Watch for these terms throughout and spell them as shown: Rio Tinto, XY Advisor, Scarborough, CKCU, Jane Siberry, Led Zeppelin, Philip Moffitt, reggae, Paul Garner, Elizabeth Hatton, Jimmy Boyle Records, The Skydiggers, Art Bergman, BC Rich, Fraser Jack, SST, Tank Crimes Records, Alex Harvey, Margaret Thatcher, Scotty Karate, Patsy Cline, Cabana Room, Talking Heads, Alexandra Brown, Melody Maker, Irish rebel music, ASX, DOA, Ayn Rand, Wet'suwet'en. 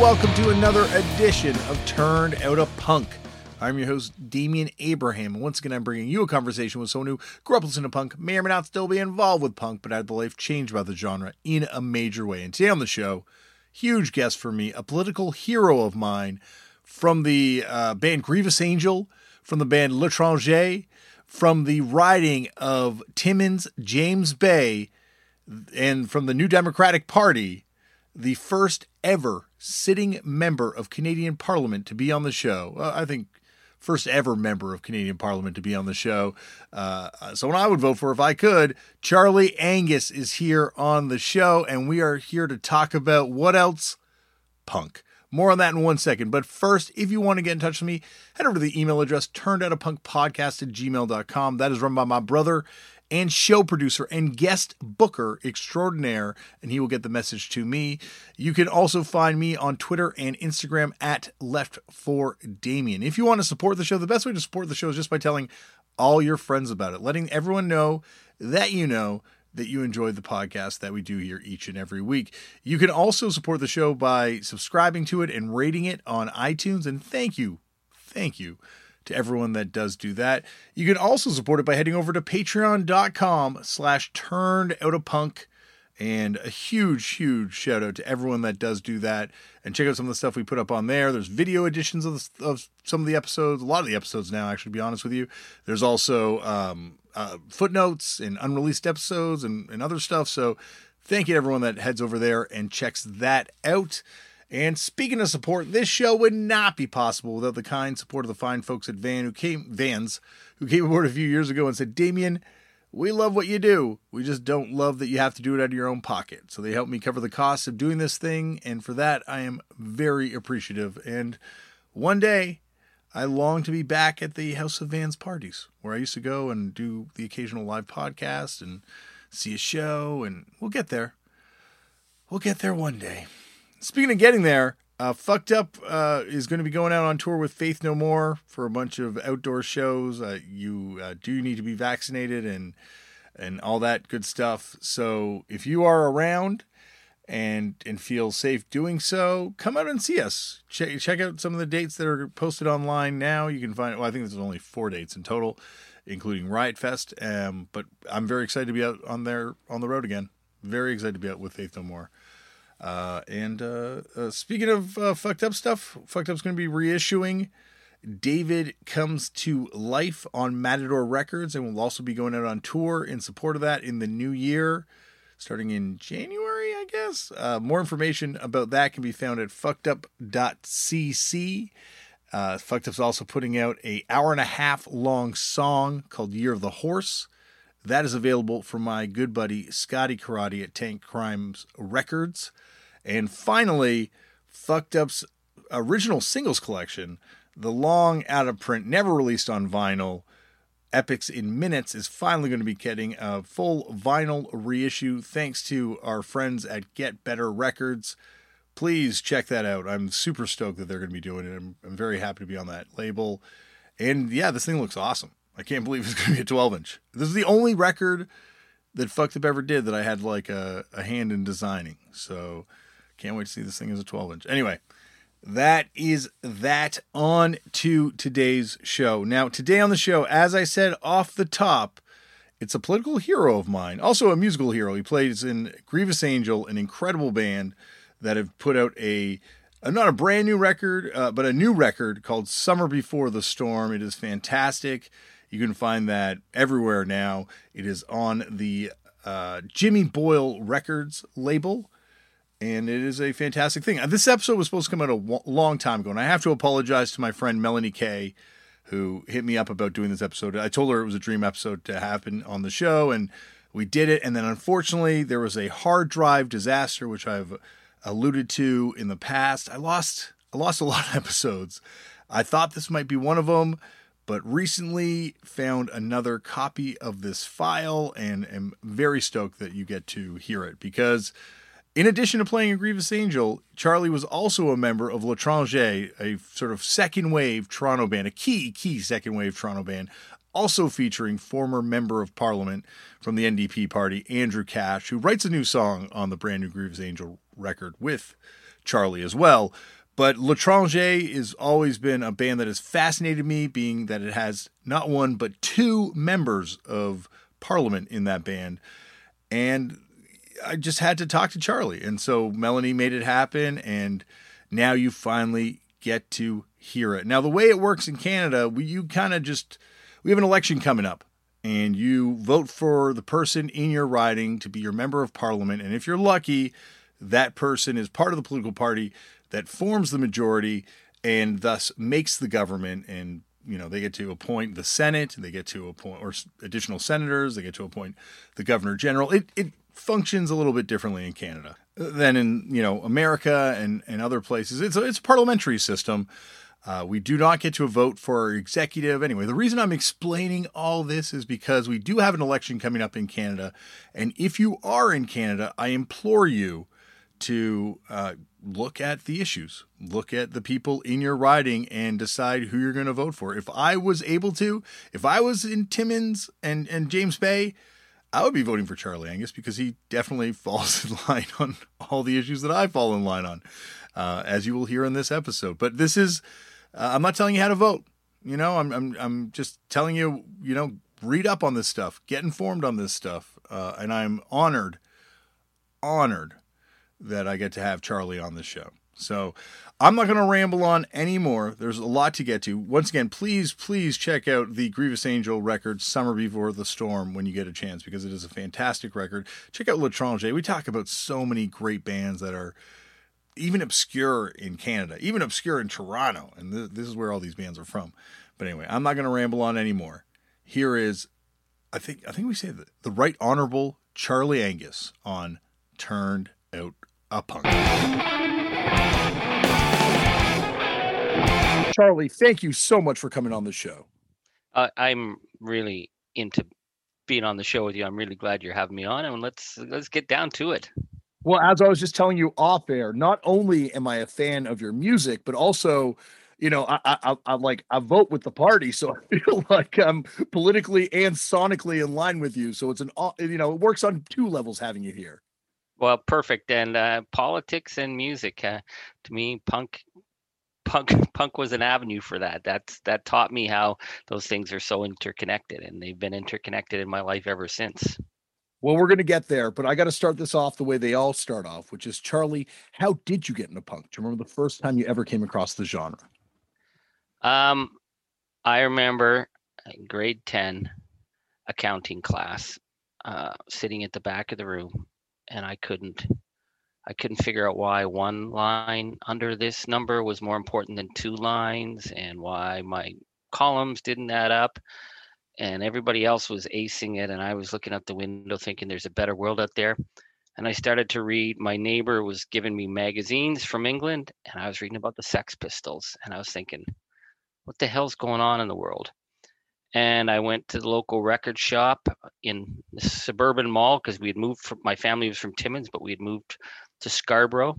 Welcome to another edition of Turned Out a Punk. I'm your host, Damian Abraham. Once again, I'm bringing you a conversation with someone who grew up listening to punk, may or may not still be involved with punk, but had the life changed by the genre in a major way. And today on the show, huge guest for me, a political hero of mine from the band Grievous Angel, from the band L'Etranger, from the riding of Timmins James Bay, and from the New Democratic Party, the first ever sitting member of Canadian Parliament to be on the show. I think first ever member of Canadian Parliament to be on the show. Someone I would vote for if I could. Charlie Angus is here on the show, and we are here to talk about what else? Punk. More on that in 1 second. But first, if you want to get in touch with me, head over to the email address turnedoutapunkpodcast@gmail.com. That is run by my brother and show producer and guest booker extraordinaire, and he will get the message to me. You can also find me on Twitter and Instagram at Left4Damien. If you want to support the show, the best way to support the show is just by telling all your friends about it, letting everyone know that you enjoyed the podcast that we do here each and every week. You can also support the show by subscribing to it and rating it on iTunes, and thank you to everyone that does do that. You can also support it by heading over to patreon.com/turnedoutapunk. And a huge, huge shout out to everyone that does do that. And check out some of the stuff we put up on there. There's video editions of some of the episodes, a lot of the episodes now, actually, to be honest with you. There's also footnotes and unreleased episodes and other stuff. So thank you to everyone that heads over there and checks that out. And speaking of support, this show would not be possible without the kind support of the fine folks at Vans, who came aboard a few years ago and said, Damien, we love what you do. We just don't love that you have to do it out of your own pocket. So they helped me cover the cost of doing this thing. And for that, I am very appreciative. And one day, I long to be back at the House of Vans parties, where I used to go and do the occasional live podcast and see a show. And we'll get there. We'll get there one day. Speaking of getting there, Fucked Up is going to be going out on tour with Faith No More for a bunch of outdoor shows. You do need to be vaccinated and all that good stuff. So if you are around and feel safe doing so, come out and see us. Check out some of the dates that are posted online now. You can find, I think there's only 4 dates in total, including Riot Fest. But I'm very excited to be out on the road again. Very excited to be out with Faith No More. And speaking of Fucked Up stuff, Fucked Up's going to be reissuing David Comes to Life on Matador Records, and we'll also be going out on tour in support of that in the new year, starting in January, I guess. More information about that can be found at fuckedup.cc. Fucked Up's also putting out an 1.5-hour long song called Year of the Horse. That is available from my good buddy Scotty Karate at Tank Crimes Records. And finally, Fucked Up's original singles collection, the long out-of-print, never released on vinyl, Epics in Minutes, is finally going to be getting a full vinyl reissue thanks to our friends at Get Better Records. Please check that out. I'm super stoked that they're going to be doing it. I'm very happy to be on that label. And yeah, this thing looks awesome. I can't believe it's going to be a 12-inch. This is the only record that Fucked Up ever did that I had like a hand in designing. So can't wait to see this thing as a 12-inch. Anyway, that is that. On to today's show. Now, today on the show, as I said off the top, it's a political hero of mine. Also a musical hero. He plays in Grievous Angel, an incredible band that have put out a Not a brand new record, but a new record called Summer Before the Storm. It is fantastic. You can find that everywhere now. It is on the Jimmy Boyle Records label, and it is a fantastic thing. This episode was supposed to come out a long time ago, and I have to apologize to my friend Melanie Kay, who hit me up about doing this episode. I told her it was a dream episode to happen on the show, and we did it. And then, unfortunately, there was a hard drive disaster, which I've alluded to in the past. I lost a lot of episodes. I thought this might be one of them, but recently found another copy of this file and am very stoked that you get to hear it, because in addition to playing a Grievous Angel, Charlie was also a member of L'Etranger, a sort of second wave Toronto band, a key second wave Toronto band, also featuring former member of parliament from the NDP party, Andrew Cash, who writes a new song on the brand new Grievous Angel record with Charlie as well. But L'Etranger has always been a band that has fascinated me, being that it has not one, but two members of parliament in that band. And I just had to talk to Charlie. And so Melanie made it happen. And now you finally get to hear it. Now, the way it works in Canada, we have an election coming up, and you vote for the person in your riding to be your member of parliament. And if you're lucky, that person is part of the political party that forms the majority and thus makes the government. And, they get to appoint the Senate, they get to appoint or additional senators, they get to appoint the governor general. It functions a little bit differently in Canada than in, America and other places. It's a parliamentary system. We do not get to a vote for our executive. Anyway, the reason I'm explaining all this is because we do have an election coming up in Canada. And if you are in Canada, I implore you to look at the issues, look at the people in your riding and decide who you're going to vote for. If I was in Timmins and James Bay, I would be voting for Charlie Angus, because he definitely falls in line on all the issues that I fall in line on, as you will hear in this episode. But this is, I'm not telling you how to vote. I'm just telling you, read up on this stuff, get informed on this stuff. And I'm honored that I get to have Charlie on the show. So I'm not going to ramble on anymore. There's a lot to get to. Once again, please check out the Grievous Angel record, Summer Before the Storm, when you get a chance, because it is a fantastic record. Check out L'Etranger. We talk about so many great bands that are even obscure in Canada, even obscure in Toronto. And this is where all these bands are from. But anyway, I'm not going to ramble on anymore. Here is, I think we say the Right Honorable Charlie Angus on Turned Out a Punk. Charlie, thank you so much for coming on the show. I'm really into being on the show with you. I'm really glad you're having me on, and let's get down to it. Well, as I was just telling you off air, not only am I a fan of your music, but also, I vote with the party, so I feel like I'm politically and sonically in line with you. So it's it works on two levels having you here. Well, perfect. And politics and music, to me, punk was an avenue for that. That taught me how those things are so interconnected, and they've been interconnected in my life ever since. Well, we're going to get there, but I got to start this off the way they all start off, which is, Charlie, how did you get into punk? Do you remember the first time you ever came across the genre? I remember in grade 10 accounting class, sitting at the back of the room, and I couldn't figure out why one line under this number was more important than two lines, and why my columns didn't add up, and everybody else was acing it. And I was looking out the window thinking there's a better world out there. And I started to read. My neighbor was giving me magazines from England, and I was reading about the Sex Pistols, and I was thinking, what the hell's going on in the world? And I went to the local record shop in the suburban mall, because we had moved from, my family was from Timmins, but we had moved to Scarborough,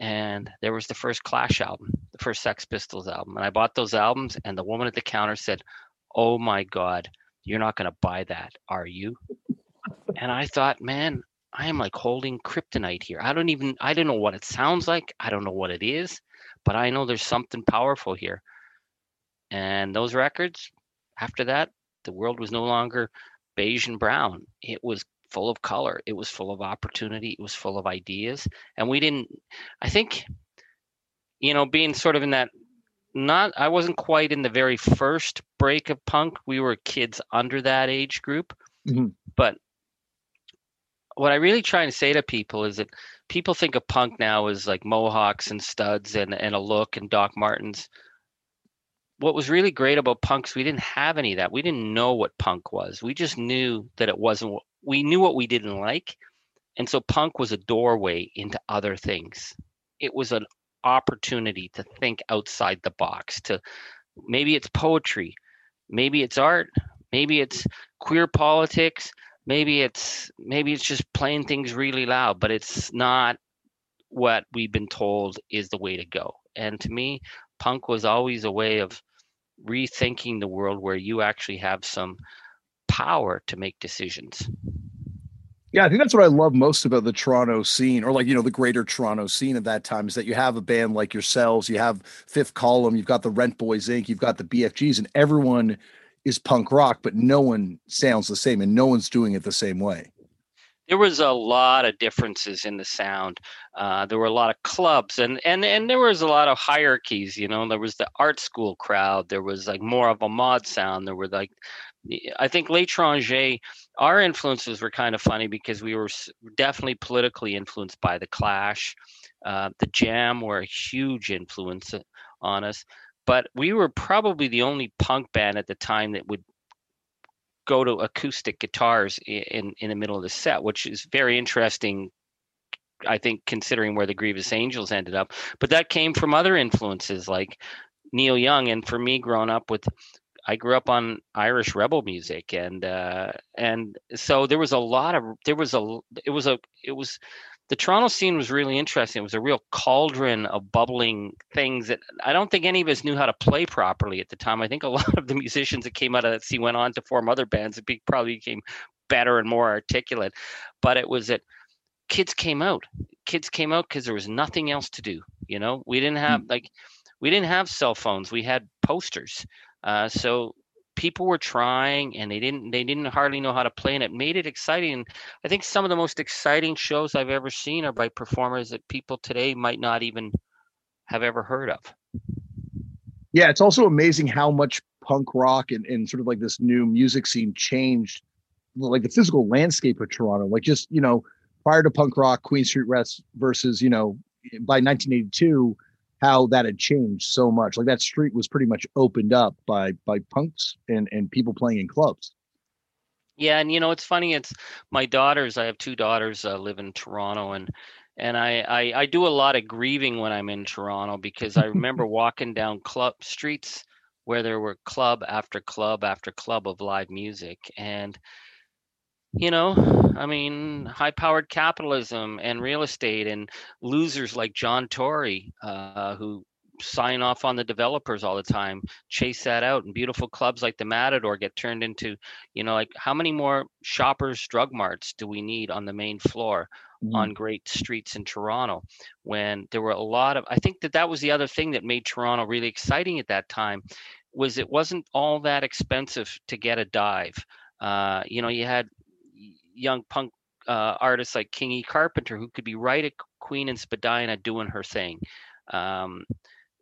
and there was the first Clash album, the first Sex Pistols album. And I bought those albums, and the woman at the counter said, "Oh my God, you're not going to buy that, are you?" And I thought, man, I am like holding kryptonite here. I don't know what it sounds like. I don't know what it is, but I know there's something powerful here. And those records, after that, the world was no longer beige and brown. It was full of color. It was full of opportunity. It was full of ideas. And I think you know, being sort of in that, I wasn't quite in the very first break of punk. We were kids under that age group. Mm-hmm. But what I really try to say to people is that people think of punk now as like mohawks and studs and a look and Doc Martens. What was really great about punks, we didn't have any of that. We didn't know what punk was. We just knew that it wasn't, we knew what we didn't like. And so punk was a doorway into other things. It was an opportunity to think outside the box, to maybe it's poetry, maybe it's art, maybe it's queer politics, maybe it's just playing things really loud, but it's not what we've been told is the way to go. And to me, punk was always a way of rethinking the world where you actually have some power to make decisions. Yeah, I think that's what I love most about the Toronto scene, or like, you know, the greater Toronto scene at that time, is that you have a band like yourselves, you have Fifth Column, you've got the Rent Boys Inc., you've got the BFGs, and everyone is punk rock, but no one sounds the same and no one's doing it the same way. There was a lot of differences in the sound. There were a lot of clubs and there was a lot of hierarchies, you know. There was the art school crowd. There was like more of a mod sound. There were like, I think L'Etranger, our influences were kind of funny because we were definitely politically influenced by The Clash. The Jam were a huge influence on us. But we were probably the only punk band at the time that would go to acoustic guitars in the middle of the set, which is very interesting, I think, considering where the Grievous Angels ended up. But that came from other influences like Neil Young. And for me, growing up with, I grew up on Irish rebel music, and so there was a lot of the Toronto scene was really interesting. It was a real cauldron of bubbling things that I don't think any of us knew how to play properly at the time. I think a lot of the musicians that came out of that scene went on to form other bands that probably became better and more articulate. But it was that kids came out. Kids came out because there was nothing else to do. You know, we didn't have cell phones. We had posters. So people were trying, and they didn't hardly know how to play, and it made it exciting. And I think some of the most exciting shows I've ever seen are by performers that people today might not even have ever heard of. Yeah, it's also amazing how much punk rock and sort of like this new music scene changed, like the physical landscape of Toronto. Like, just, you know, prior to punk rock, Queen Street Rest versus, you know, by 1982. How that had changed so much. Like, that street was pretty much opened up by punks and people playing in clubs. Yeah. And, you know, it's funny. It's my daughters. I have two daughters live in Toronto, and I do a lot of grieving when I'm in Toronto, because I remember walking down club streets where there were club after club after club of live music. And, you know, I mean, high-powered capitalism and real estate and losers like John Tory, who sign off on the developers all the time, chase that out. And beautiful clubs like the Matador get turned into, you know, like, how many more Shoppers drug marts do we need on the main floor on great streets in Toronto? When there were a lot of, I think that was the other thing that made Toronto really exciting at that time, was it wasn't all that expensive to get a dive. You know, you had young punk artists like King E. Carpenter, who could be right at Queen and Spadina doing her thing.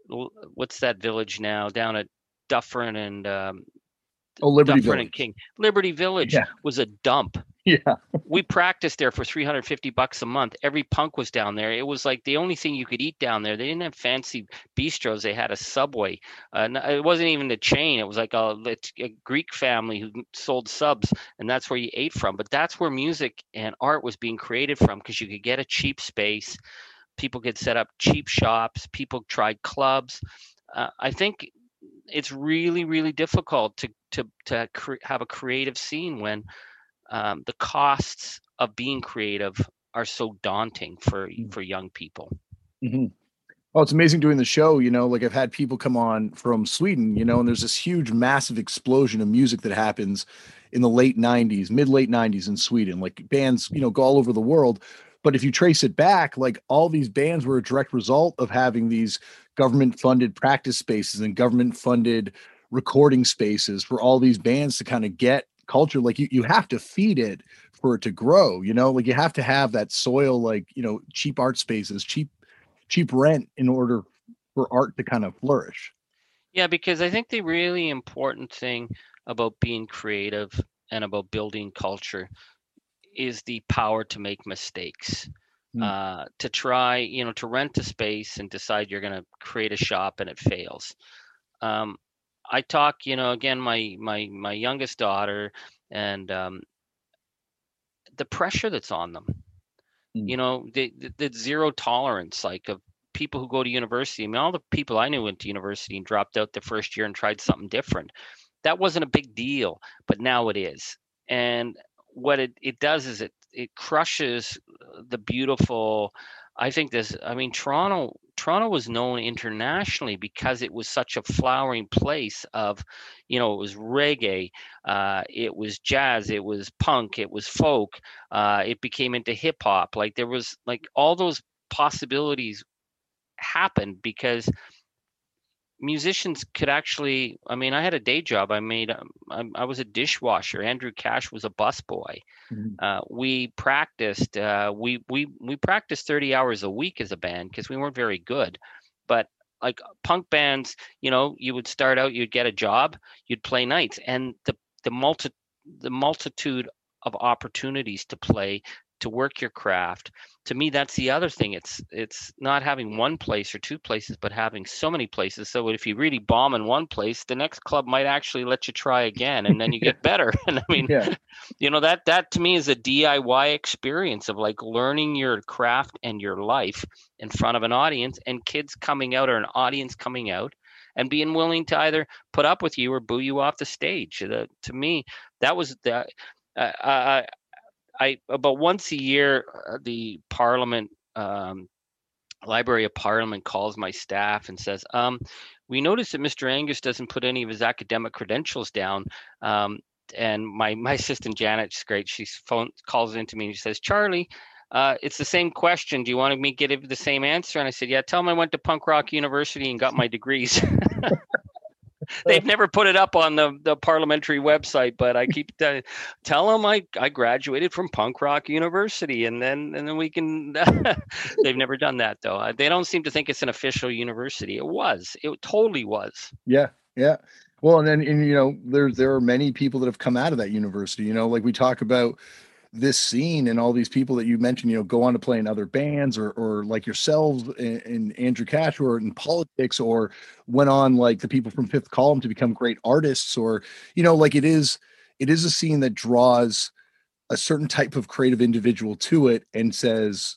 What's that village now down at Dufferin and Liberty Dufferin Village. And King? Liberty Village was a dump. Yeah, we practiced there for $350 a month. Every punk was down there. It was like the only thing you could eat down there. They didn't have fancy bistros. They had a Subway. It wasn't even a chain. It was like a Greek family who sold subs, and that's where you ate from. But that's where music and art was being created from, because you could get a cheap space. People could set up cheap shops. People tried clubs. I think it's really, really difficult to have a creative scene when the costs of being creative are so daunting for young people. Mm-hmm. Oh, it's amazing doing the show, you know, like I've had people come on from Sweden, you know, and there's this huge, massive explosion of music that happens in the mid late 90s in Sweden, like bands, you know, go all over the world. But if you trace it back, like, all these bands were a direct result of having these government funded practice spaces and government funded recording spaces for all these bands to kind of get culture. Like, you have to feed it for it to grow, you know, like you have to have that soil, like, you know, cheap art spaces, cheap rent in order for art to kind of flourish. Yeah, because I think the really important thing about being creative and about building culture is the power to make mistakes. To try, to rent a space and decide you're going to create a shop and it fails. I talk, again, my youngest daughter and the pressure that's on them, the zero tolerance, like of people who go to university. I mean, all the people I knew went to university and dropped out the first year and tried something different. That wasn't a big deal, but now it is. And what it does is it crushes the beautiful, Toronto was known internationally because it was such a flowering place of, it was reggae, it was jazz, it was punk, it was folk, it became into hip hop. Like there was all those possibilities happened because musicians could actually, I had a day job. I was a dishwasher. Andrew Cash was a busboy. We practiced, we practiced 30 hours a week as a band because we weren't very good, but like punk bands, you would start out, you'd get a job, you'd play nights, and the multitude of opportunities to play, to work your craft. To me, that's the other thing. It's not having one place or two places, but having so many places. So if you really bomb in one place, the next club might actually let you try again, and then you get better. And that to me is a DIY experience of like learning your craft and your life in front of an audience, and kids coming out or an audience coming out and being willing to either put up with you or boo you off the stage. To me, that was the. About once a year, the Parliament, Library of Parliament calls my staff and says, we noticed that Mr. Angus doesn't put any of his academic credentials down. And my assistant, Janet, she's great. She calls into me and she says, Charlie, it's the same question. Do you want me to give the same answer? And I said, yeah, tell them I went to Punk Rock University and got my degrees. They've never put it up on the parliamentary website, but I keep tell them I graduated from Punk Rock University, and then we can. They've never done that though. They don't seem to think it's an official university. It totally was. Yeah. Well, and there are many people that have come out of that university. Like we talk about this scene and all these people that you mentioned, go on to play in other bands or like yourselves and Andrew Cash, or in politics, or went on like the people from Fifth Column to become great artists, or, like it is a scene that draws a certain type of creative individual to it and says,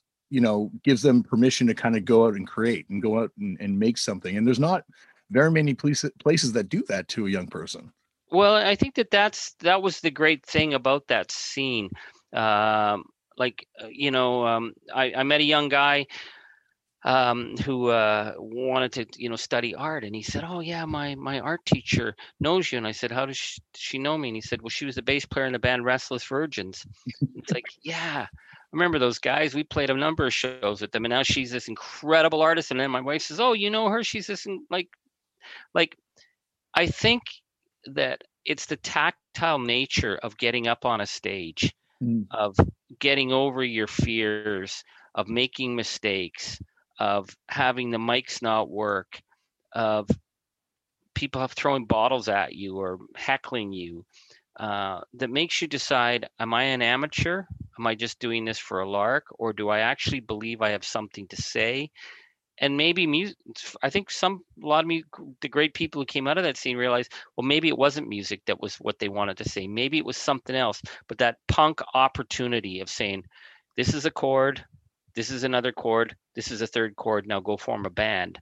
gives them permission to kind of go out and create and go out and make something. And there's not very many places that do that to a young person. Well, I think that was the great thing about that scene. I met a young guy who wanted to study art, and he said, oh yeah, my art teacher knows you. And I said, how does she know me? And he said, well, she was the bass player in the band Restless Virgins. It's like, yeah, I remember those guys. We played a number of shows with them, and now she's this incredible artist. And then my wife says, oh, you know her, she's this like I think that it's the tactile nature of getting up on a stage, of getting over your fears, of making mistakes, of having the mics not work, of people throwing bottles at you or heckling you, that makes you decide, am I an amateur? Am I just doing this for a lark? Or do I actually believe I have something to say? And maybe music, I think the great people who came out of that scene realized, well, maybe it wasn't music that was what they wanted to say. Maybe it was something else. But that punk opportunity of saying, this is a chord, this is another chord, this is a third chord, now go form a band,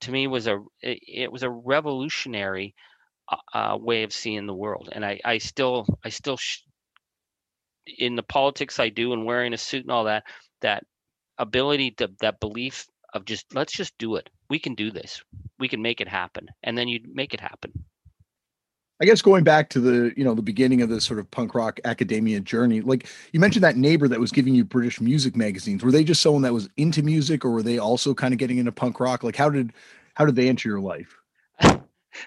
to me was a revolutionary way of seeing the world. And I still in the politics I do and wearing a suit and all that ability to, that belief of just, let's just do it. We can do this. We can make it happen. And then you make it happen. I guess going back to the beginning of this sort of punk rock academia journey, like you mentioned that neighbor that was giving you British music magazines, were they just someone that was into music, or were they also kind of getting into punk rock? Like how did they enter your life?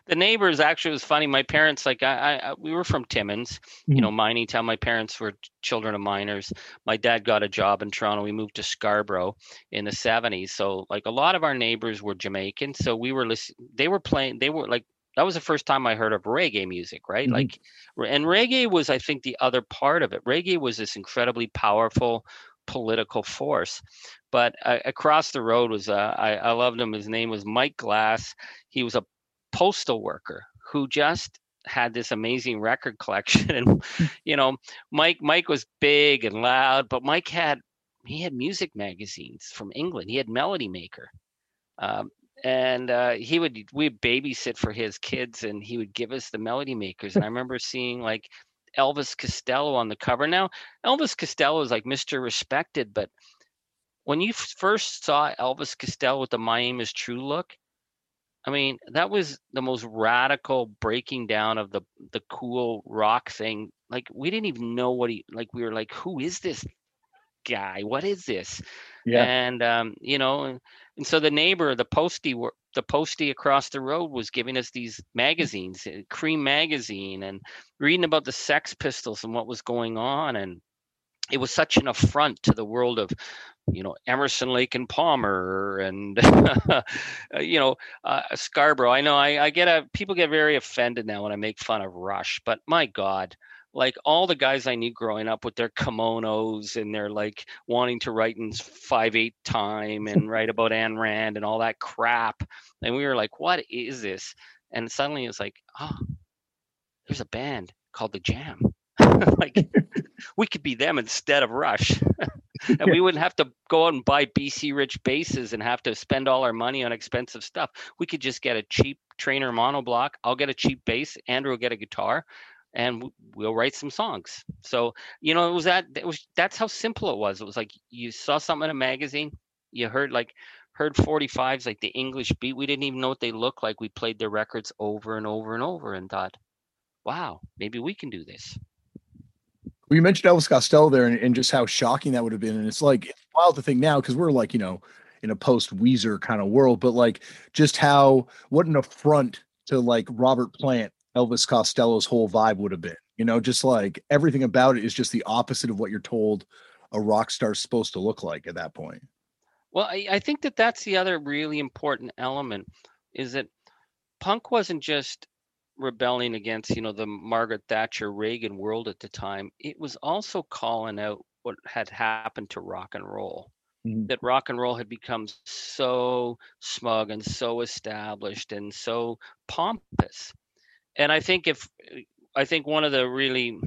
The neighbors, actually, it was funny. My parents, like, we were from Timmins, you know, mining town. My parents were children of miners. My dad got a job in Toronto. We moved to Scarborough in the 70s. So, like, a lot of our neighbors were Jamaican. So we were listening. They were playing. They were, like, that was the first time I heard of reggae music, right? Like, and reggae was, I think, the other part of it. Reggae was this incredibly powerful political force. But across the road was, I loved him. His name was Mike Glass. He was a postal worker who just had this amazing record collection. And, you know, Mike was big and loud, but Mike had music magazines from England. He had Melody Maker. And we'd babysit for his kids, and he would give us the Melody Makers. And I remember seeing, like, Elvis Costello on the cover. Now, Elvis Costello is like Mr. Respected, but when you first saw Elvis Costello with the My Aim Is True look, I mean, that was the most radical breaking down of the cool rock thing. Like, we didn't even know what we were like, who is this guy? What is this? Yeah. And, you know, and so the neighbor, the postie across the road was giving us these magazines, Cream magazine, and reading about the Sex Pistols and what was going on. And it was such an affront to the world of, you know, Emerson, Lake and Palmer, and, you know, Scarborough. I know I get people get very offended now when I make fun of Rush, but my God, like, all the guys I knew growing up with their kimonos and their, like, wanting to write in 5/8 time and write about Ayn Rand and all that crap. And we were like, what is this? And suddenly it's like, oh, there's a band called The Jam. Like, we could be them instead of Rush. And we wouldn't have to go out and buy BC Rich basses and have to spend all our money on expensive stuff. We could just get a cheap Trainer monoblock. I'll get a cheap bass. Andrew will get a guitar. And we'll write some songs. So, you know, that's how simple it was. It was like, you saw something in a magazine, you heard 45s, like the English beat. We didn't even know what they looked like. We played their records over and over and over and thought, wow, maybe we can do this. Well, you mentioned Elvis Costello there and just how shocking that would have been. And it's like, it's wild to think now, because we're like, you know, in a post Weezer kind of world, but like, just what an affront to, like, Robert Plant, Elvis Costello's whole vibe would have been, you know, just like everything about it is just the opposite of what you're told a rock star's supposed to look like at that point. Well, I think that's the other really important element, is that punk wasn't just rebelling against, you know, the Margaret Thatcher Reagan world at the time. It was also calling out what had happened to rock and roll. That rock and roll had become so smug and so established and so pompous. And I think one of the really,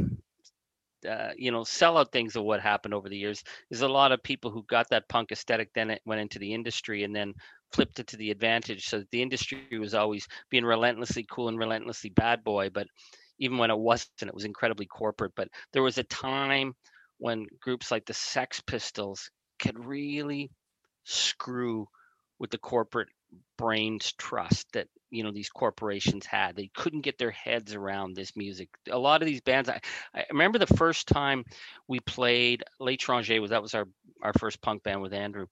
you know, sellout things of what happened over the years is a lot of people who got that punk aesthetic, then it went into the industry and then flipped it to the advantage. So that the industry was always being relentlessly cool and relentlessly bad boy. But even when it wasn't, it was incredibly corporate. But there was a time when groups like the Sex Pistols could really screw with the corporate brain's trust that, you know, these corporations had. They couldn't get their heads around this music. A lot of these bands, I remember the first time we played L'Etranger, that was our first punk band with Andrew.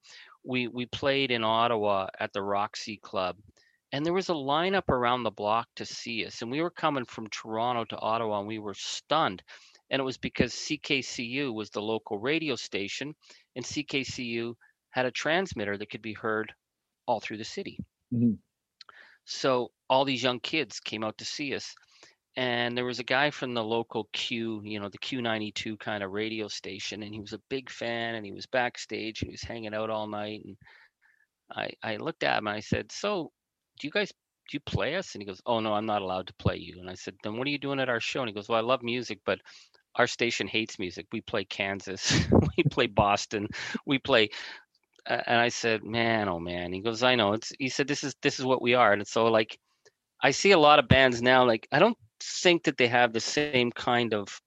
We played in Ottawa at the Roxy Club, and there was a lineup around the block to see us, and we were coming from Toronto to Ottawa, and we were stunned. And it was because CKCU was the local radio station, and CKCU had a transmitter that could be heard all through the city. Mm-hmm. So all these young kids came out to see us, and there was a guy from the local Q, you know, the Q92 kind of radio station, and he was a big fan, and he was backstage, and he was hanging out all night. And I looked at him and I said, so do you play us? And he goes, oh no, I'm not allowed to play you. And I said, then what are you doing at our show? And he goes, well, I love music, but our station hates music. We play Kansas, we play Boston, we play. And I said, man, oh man. He goes, I know. He said, this is what we are. And so, like, I see a lot of bands now, like, I don't think that they have the same kind of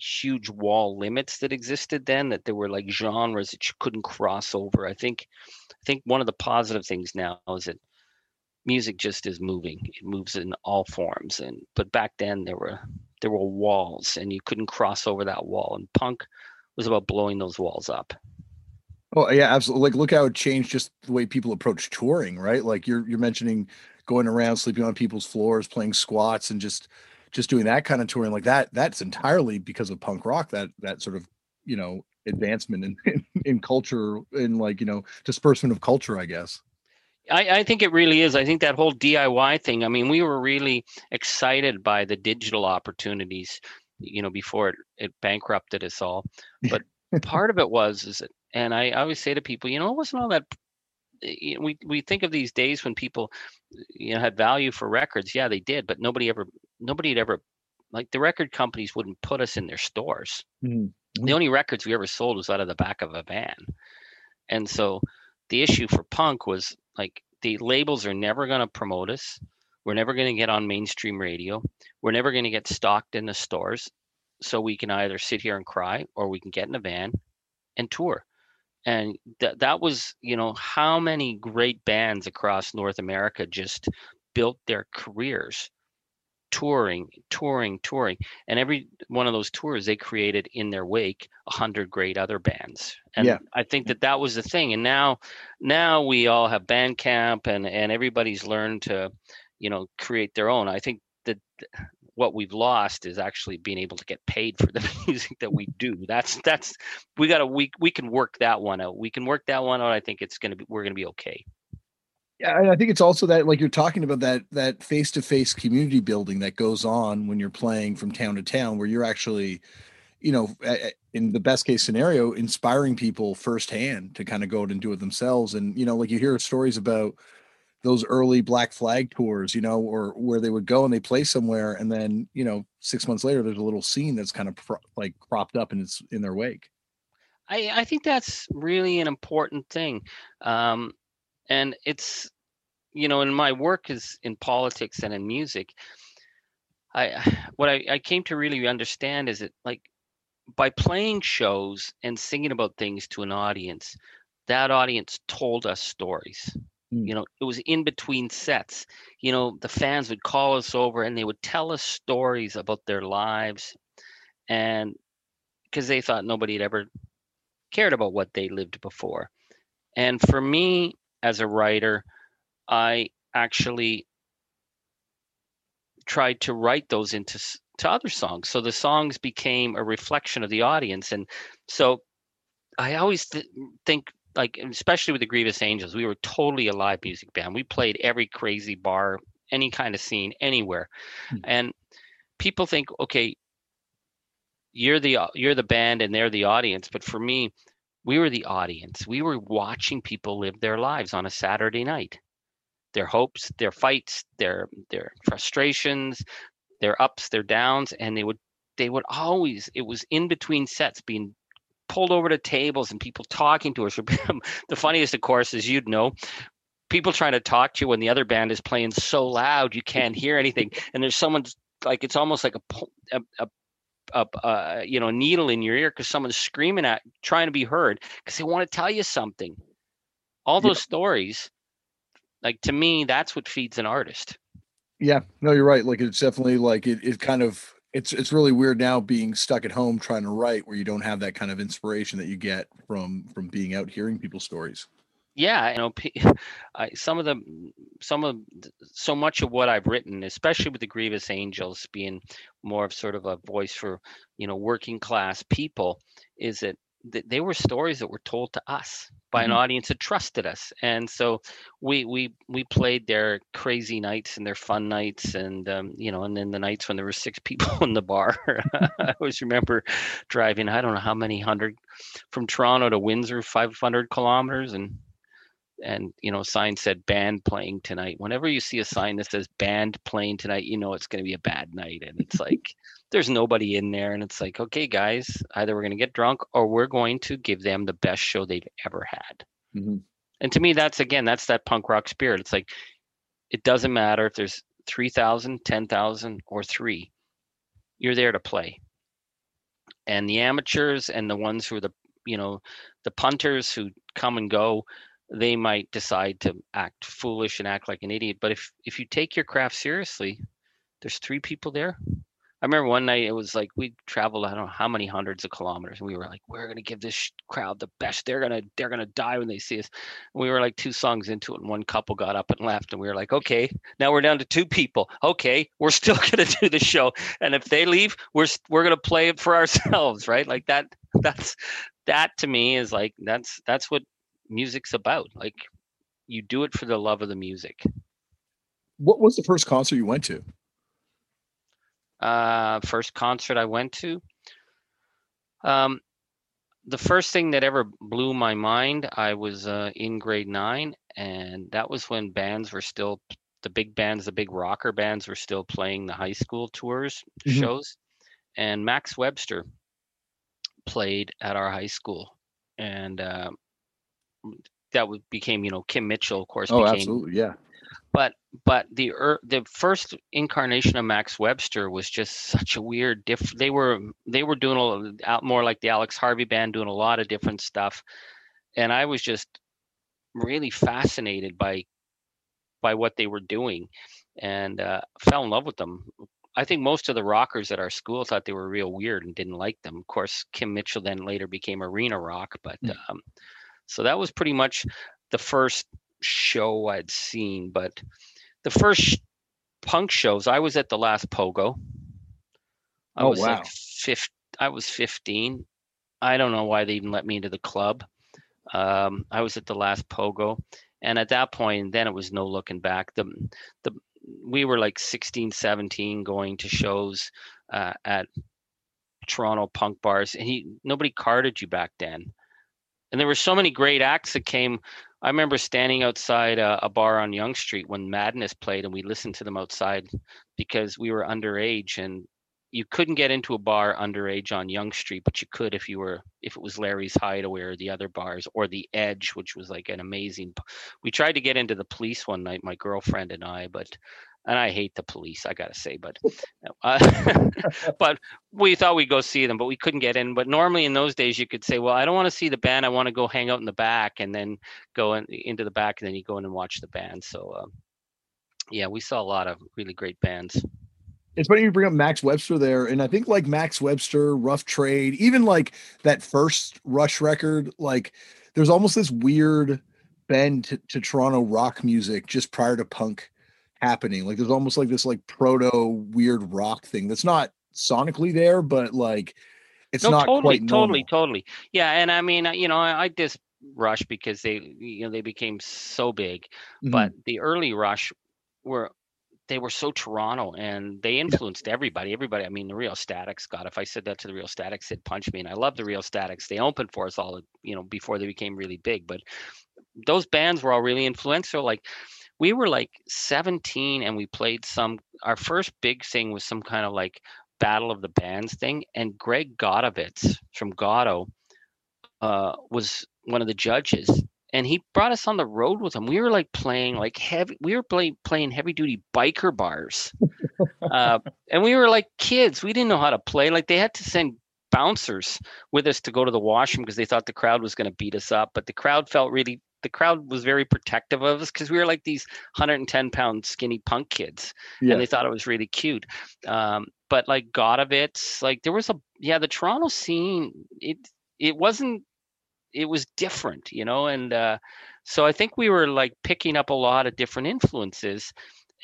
huge wall limits that existed then, that there were, like, genres that you couldn't cross over. I think one of the positive things now is that music just is moving. It moves in all forms. But back then there were walls, and you couldn't cross over that wall. And punk was about blowing those walls up. Oh yeah, absolutely. Like, look how it changed just the way people approach touring, right? Like, you're mentioning going around, sleeping on people's floors, playing squats, and just doing that kind of touring like that. That's entirely because of punk rock, that sort of, you know, advancement in culture, in like, you know, disbursement of culture, I guess. I think it really is. I think that whole DIY thing, I mean, we were really excited by the digital opportunities, you know, before it bankrupted us all. But part of it was, and I always say to people, you know, it wasn't all that, you know, we think of these days when people, you know, had value for records. Yeah, they did, but nobody had ever, like, the record companies wouldn't put us in their stores. Mm-hmm. The only records we ever sold was out of the back of a van. And so the issue for punk was, like, the labels are never going to promote us. We're never going to get on mainstream radio. We're never going to get stocked in the stores. So we can either sit here and cry, or we can get in a van and tour. And that was, you know, how many great bands across North America just built their careers touring. And every one of those tours, they created in their wake 100 great other bands. And yeah. I think that was the thing. And now we all have Bandcamp, and everybody's learned to, you know, create their own. I think that what we've lost is actually being able to get paid for the music that we do. That's we can work that one out. I think we're going to be okay. Yeah, and I think it's also that, like you're talking about, that face-to-face community building that goes on when you're playing from town to town, where you're actually, you know, in the best case scenario, inspiring people firsthand to kind of go out and do it themselves. And, you know, like, you hear stories about those early Black Flag tours, you know, or where they would go and they play somewhere, and then, you know, 6 months later, there's a little scene that's kind of cropped up, and it's in their wake. I think that's really an important thing. And it's, you know, in my work is in politics and in music, what I came to really understand is that, like, by playing shows and singing about things to an audience, that audience told us stories. Mm. You know, it was in between sets. You know, the fans would call us over and they would tell us stories about their lives, and because they thought nobody had ever cared about what they lived before. And for me, as a writer, I actually tried to write those into other songs. So the songs became a reflection of the audience. And so I always think, like, especially with the Grievous Angels, we were totally a live music band. We played every crazy bar, any kind of scene, anywhere. Mm-hmm. And people think, okay, you're the band and they're the audience. But for me, we were the audience. We were watching people live their lives on a Saturday night. Their hopes, their fights, their frustrations, their ups, their downs, and they would always, it was in between sets, being pulled over to tables and people talking to us. The funniest, of course, is, you'd know, people trying to talk to you when the other band is playing so loud you can't hear anything, and there's someone, like, it's almost like a you know, needle in your ear, because someone's screaming at, trying to be heard, because they want to tell you something. All those stories, like, to me, that's what feeds an artist. Yeah, no, you're right. Like, it's definitely like it kind of, it's really weird now being stuck at home trying to write, where you don't have that kind of inspiration that you get from being out hearing people's stories. Yeah, you know, so much of what I've written, especially with the Grievous Angels being more of sort of a voice for, you know, working class people, is that they were stories that were told to us by an audience that trusted us. And so we played their crazy nights and their fun nights, and you know, and then the nights when there were 6 people in the bar. I always remember driving, I don't know how many hundred, from Toronto to Windsor, 500 kilometers, and you know, sign said band playing tonight. Whenever you see a sign that says band playing tonight, you know it's going to be a bad night. And it's like, there's nobody in there, and it's like, okay, guys, either we're going to get drunk or we're going to give them the best show they've ever had. Mm-hmm. And to me, that's that punk rock spirit. It's like, it doesn't matter if there's 3,000, 10,000, or 3, you're there to play. And the amateurs and the ones who are the, you know, the punters who come and go, they might decide to act foolish and act like an idiot. But if you take your craft seriously, there's 3 people there. I remember one night it was like we traveled, I don't know how many hundreds of kilometers, and we were like, we're gonna give this crowd the best. They're gonna die when they see us. And we were like two songs into it, and one couple got up and left, and we were like, okay, now we're down to two people. Okay, we're still gonna do the show, and if they leave, we're gonna play it for ourselves, right? Like that. That to me is like that's what music's about. Like you do it for the love of the music. What was the first concert you went to? First concert I went to. The first thing that ever blew my mind, I was in grade 9, and that was when bands were still, the big bands, the big rocker bands were still playing the high school tours, mm-hmm. shows. And Max Webster played at our high school. And that became, you know, Kim Mitchell, of course. Oh, absolutely, yeah. But the first incarnation of Max Webster was just such a weird diff. They were doing out more like the Alex Harvey Band, doing a lot of different stuff, and I was just really fascinated by what they were doing, and fell in love with them. I think most of the rockers at our school thought they were real weird and didn't like them. Of course, Kim Mitchell then later became arena rock, but so that was pretty much the first show I'd seen. But the first punk shows, I was at the last Pogo. I was 15. I don't know why they even let me into the club. I was at the last Pogo, and at that point, then it was no looking back. We were like 16, 17 going to shows at Toronto punk bars, and nobody carded you back then. And there were so many great acts that came. I remember standing outside a bar on Yonge Street when Madness played, and we listened to them outside because we were underage, and you couldn't get into a bar underage on Yonge Street, but you could if it was Larry's Hideaway or the other bars or the Edge, which was like an amazing. We tried to get into the Police one night, my girlfriend and I, and I hate the Police, I gotta say, but we thought we'd go see them, but we couldn't get in. But normally in those days you could say, well, I don't want to see the band, I want to go hang out in the back, and then go into the back, and then you go in and watch the band. So yeah, we saw a lot of really great bands. It's funny you bring up Max Webster there, and I think like Max Webster, Rough Trade, even like that first Rush record, like there's almost this weird bend to Toronto rock music just prior to punk happening. Like there's almost like this like proto weird rock thing that's not sonically there, but like it's not quite normal. Totally. Yeah, and I mean, you know, I diss Rush because they became so big, mm-hmm. but the early Rush were so Toronto, and they influenced everybody. Everybody, I mean, the Real Statics. God, if I said that to the Real Statics, they'd punch me. And I love the Real Statics. They opened for us all, you know, before they became really big. But those bands were all really influential. Like, we were like 17 and we played our first big thing was some kind of like Battle of the Bands thing. And Greg Godovitz from Gotto was one of the judges, and he brought us on the road with him. We were like playing like playing heavy duty biker bars. And we were like kids. We didn't know how to play. Like they had to send bouncers with us to go to the washroom because they thought the crowd was going to beat us up, but the crowd was very protective of us because we were like these 110-pound skinny punk kids, and they thought it was really cute. But like Godovitz, like there was the Toronto scene, it was different, you know? And so I think we were like picking up a lot of different influences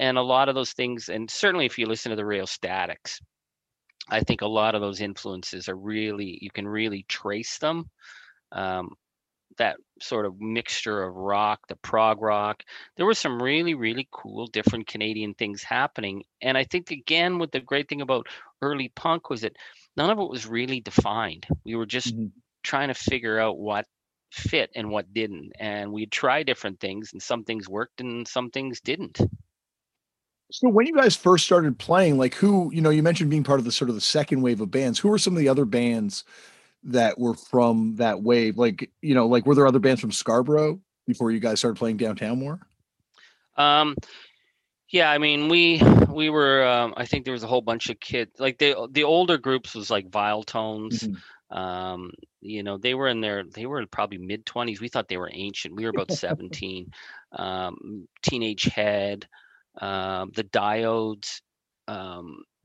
and a lot of those things. And certainly if you listen to the Real Statics, I think a lot of those influences are really, you can really trace them. That sort of mixture of rock, the prog rock, there were some really, really cool, different Canadian things happening. And I think, again, what the great thing about early punk was that none of it was really defined. We were just mm-hmm. trying to figure out what fit and what didn't. And we'd try different things, and some things worked and some things didn't. So when you guys first started playing, like who, you know, you mentioned being part of the sort of the second wave of bands, who were some of the other bands that were from that wave? Like, you know, like were there other bands from Scarborough before you guys started playing downtown more? Yeah, I mean, we were, I think there was a whole bunch of kids, like the older groups was like Vile Tones. Mm-hmm. You know, they were probably mid 20s. We thought they were ancient. We were about 17, Teenage Head, the Diodes,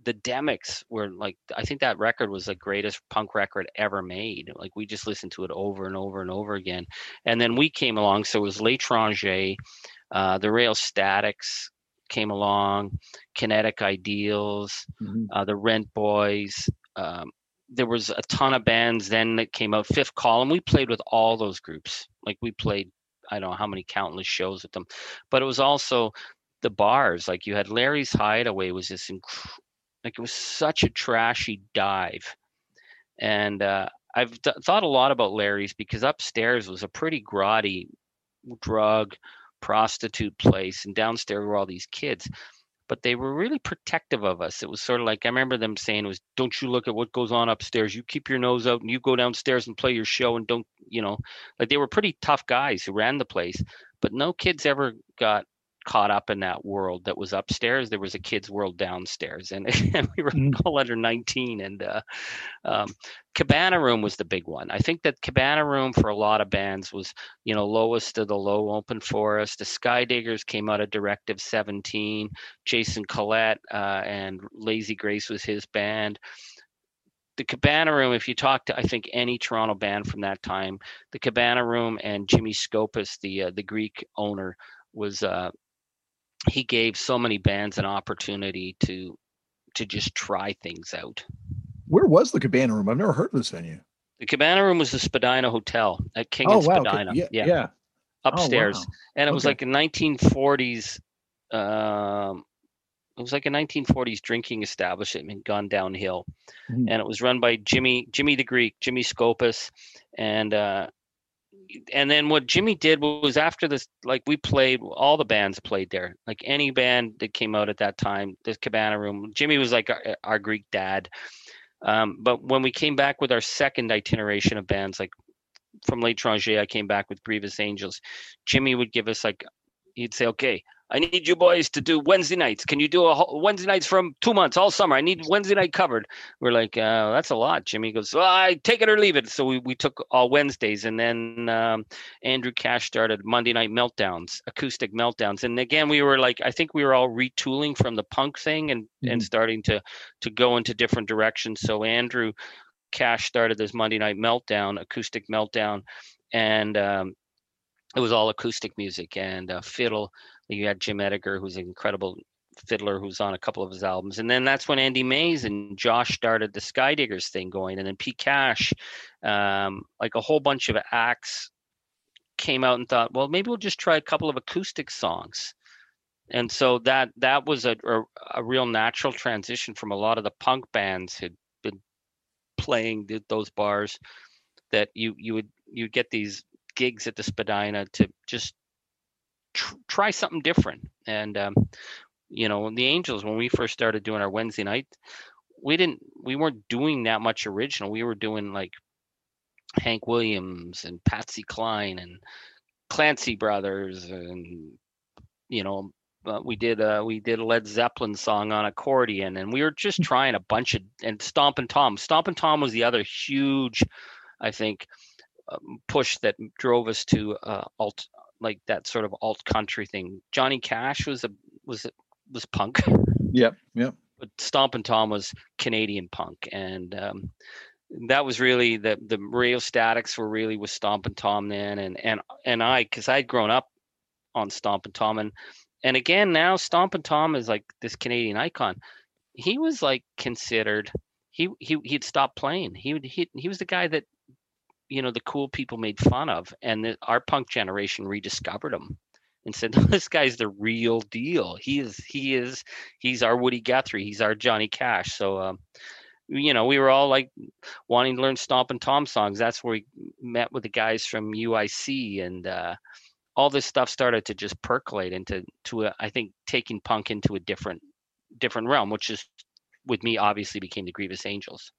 the Demics were like, I think that record was the greatest punk record ever made. Like, we just listened to it over and over and over again. And then we came along. So it was L'Etranger, the Rail Statics came along, Kinetic Ideals, the Rent Boys. There was a ton of bands then that came out. Fifth Column, we played with all those groups. Like, we played, I don't know how many countless shows with them. But it was also the bars. Like, you had Larry's Hideaway was this like, it was such a trashy dive. And I've thought a lot about Larry's, because upstairs was a pretty grotty drug prostitute place, and downstairs were all these kids. But they were really protective of us. It was sort of like, I remember them saying, it was, don't you look at what goes on upstairs. You keep your nose out and you go downstairs and play your show, and don't, you know, like, they were pretty tough guys who ran the place. But no kids ever got caught up in that world that was upstairs. There was a kid's world downstairs, and we were all under 19. And Cabana Room was the big one. I think that Cabana Room for a lot of bands was, you know, lowest of the low, open for us. The Skydiggers came out of Directive 17. Jason Collette and Lazy Grace was his band. The Cabana Room, if you talk to, I think, any Toronto band from that time, the Cabana Room and Jimmy Scopus, the Greek owner, was he gave so many bands an opportunity to just try things out. Where was the Cabana Room? I've never heard of this venue. The Cabana Room was the Spadina Hotel at King and Spadina. Okay. Yeah. Upstairs. Oh, wow. And it was like a 1940s, it was like a 1940s drinking establishment gone downhill. And it was run by Jimmy the Greek, Jimmy Scopus, and then what Jimmy did was, after this, like, we played, all the bands played there, like any band that came out at that time, this Cabana Room, Jimmy was like our Greek dad. But when we came back with our second itineration of bands, like from L'Etranger, I came back with Grievous Angels. Jimmy would give us, like, he'd say, okay, I need you boys to do Wednesday nights. Can you do Wednesday nights from 2 months all summer? I need Wednesday night covered. We're like, that's a lot. Jimmy goes, well, I take it or leave it. So we took all Wednesdays. And then Andrew Cash started Monday night meltdowns, acoustic meltdowns. And again, we were like, I think we were all retooling from the punk thing and starting to go into different directions. So Andrew Cash started this Monday night meltdown, acoustic meltdown. And it was all acoustic music and fiddle. You had Jim Edgar, who's an incredible fiddler, who's on a couple of his albums. And then that's when Andy Mays and Josh started the Skydiggers thing going. And then P. Cash, like a whole bunch of acts came out and thought, well, maybe we'll just try a couple of acoustic songs. And so that was a real natural transition from a lot of the punk bands who'd been playing those bars, that you'd get these gigs at the Spadina to just try something different. And you know, the Angels, when we first started doing our Wednesday night, we weren't doing that much original. We were doing like Hank Williams and Patsy Cline and Clancy Brothers, and you know, we did a Led Zeppelin song on accordion, and we were just trying a bunch of, and Stompin' Tom. Stompin' Tom was the other huge, I think, push that drove us to like that sort of alt country thing. Johnny Cash was punk. Yep. But Stompin' Tom was Canadian punk, and that was really the Radio Statics were really with Stompin' Tom then, and I, because I'd grown up on Stompin' Tom, and again now Stompin' Tom is like this Canadian icon. He was like considered. He'd stopped playing. He was the guy that, you know, the cool people made fun of, and our punk generation rediscovered him and said, this guy's the real deal. He's our Woody Guthrie. He's our Johnny Cash. So, you know, we were all like wanting to learn Stompin' Tom songs. That's where we met with the guys from UIC, and all this stuff started to just percolate into I think, taking punk into a different realm, which is, with me, obviously became the Grievous Angels.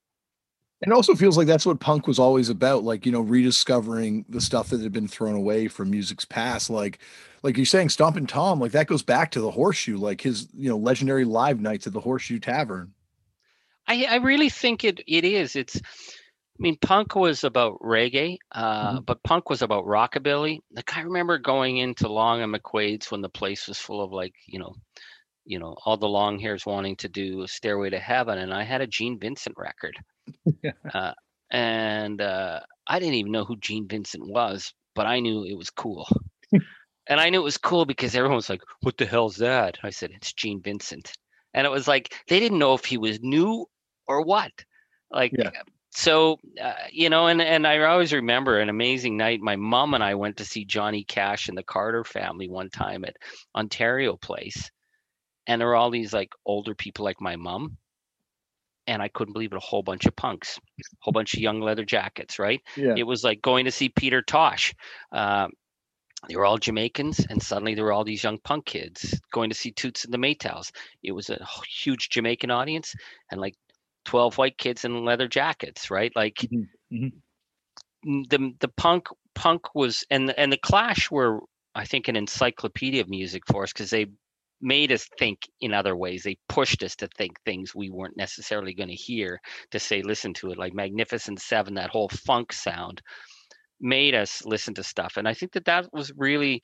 It also feels like that's what punk was always about, like, you know, rediscovering the stuff that had been thrown away from music's past. Like you're saying, Stompin' Tom, like that goes back to the Horseshoe, like his, you know, legendary live nights at the Horseshoe Tavern. I really think it is. It's, I mean, punk was about reggae, but punk was about rockabilly. Like, I remember going into Long and McQuaid's when the place was full of, like, you know, you know, all the long hairs wanting to do Stairway to Heaven, and I had a Gene Vincent record. And I didn't even know who Gene Vincent was, but I knew it was cool. And I knew it was cool because everyone was like, what the hell's that? I said, it's Gene Vincent. And it was like, they didn't know if he was new or what. You know, and I always remember an amazing night. My mom and I went to see Johnny Cash and the Carter Family one time at Ontario Place. And there were all these like older people like my mom. And I couldn't believe it, a whole bunch of punks, a whole bunch of young leather jackets, right? Yeah. It was like going to see Peter Tosh. They were all Jamaicans, and suddenly there were all these young punk kids going to see Toots and the Maytals. It was a huge Jamaican audience and like 12 white kids in leather jackets, right? Like the punk was, and the Clash were, I think, an encyclopedia of music for us because they made us think in other ways. They pushed us to think things we weren't necessarily going to hear, to say, listen to it, like Magnificent Seven, that whole funk sound made us listen to stuff. And I think that was really,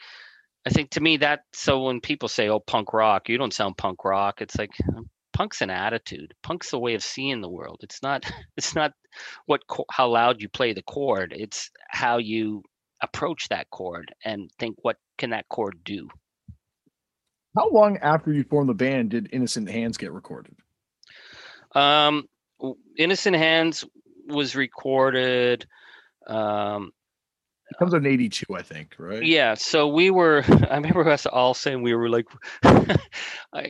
I think to me that, so when people say, oh, punk rock, you don't sound punk rock. It's like, punk's an attitude. Punk's a way of seeing the world. It's not how loud you play the chord. It's how you approach that chord and think, what can that chord do? How long after you formed the band did Innocent Hands get recorded? Innocent Hands was recorded. It comes in 82, I think, right? Yeah. So we were, I remember us all saying, we were like,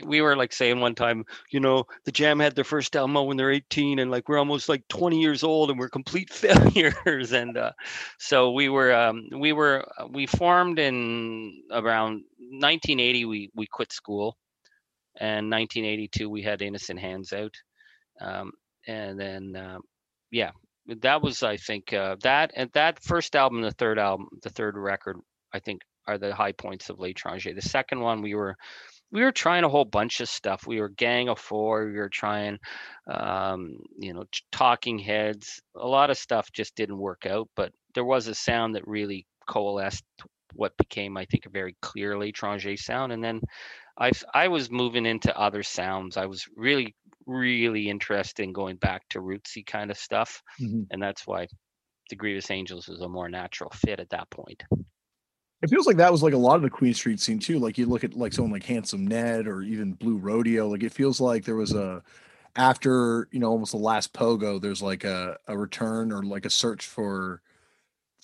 we were like saying one time, you know, the Jam had their first album when they're 18 and like, we're almost like 20 years old and we're complete failures. And so we formed in around 1980, we quit school, and 1982, we had Innocent Hands out. And then, yeah. That was, I think, that and that first album, the third record, I think, are the high points of L'Etranger. The second one, we were trying a whole bunch of stuff. We were Gang of Four. We were trying, you know, Talking Heads. A lot of stuff just didn't work out. But there was a sound that really coalesced what became, I think, a very clear L'Etranger sound. And then I was moving into other sounds. I was really interested in going back to rootsy kind of stuff. Mm-hmm. And that's why the Grievous Angels was a more natural fit at that point. It feels like that was like a lot of the Queen Street scene too. Like you look at like someone like Handsome Ned or even Blue Rodeo. Like it feels like there was after, you know, almost the last pogo, there's like a return or like a search for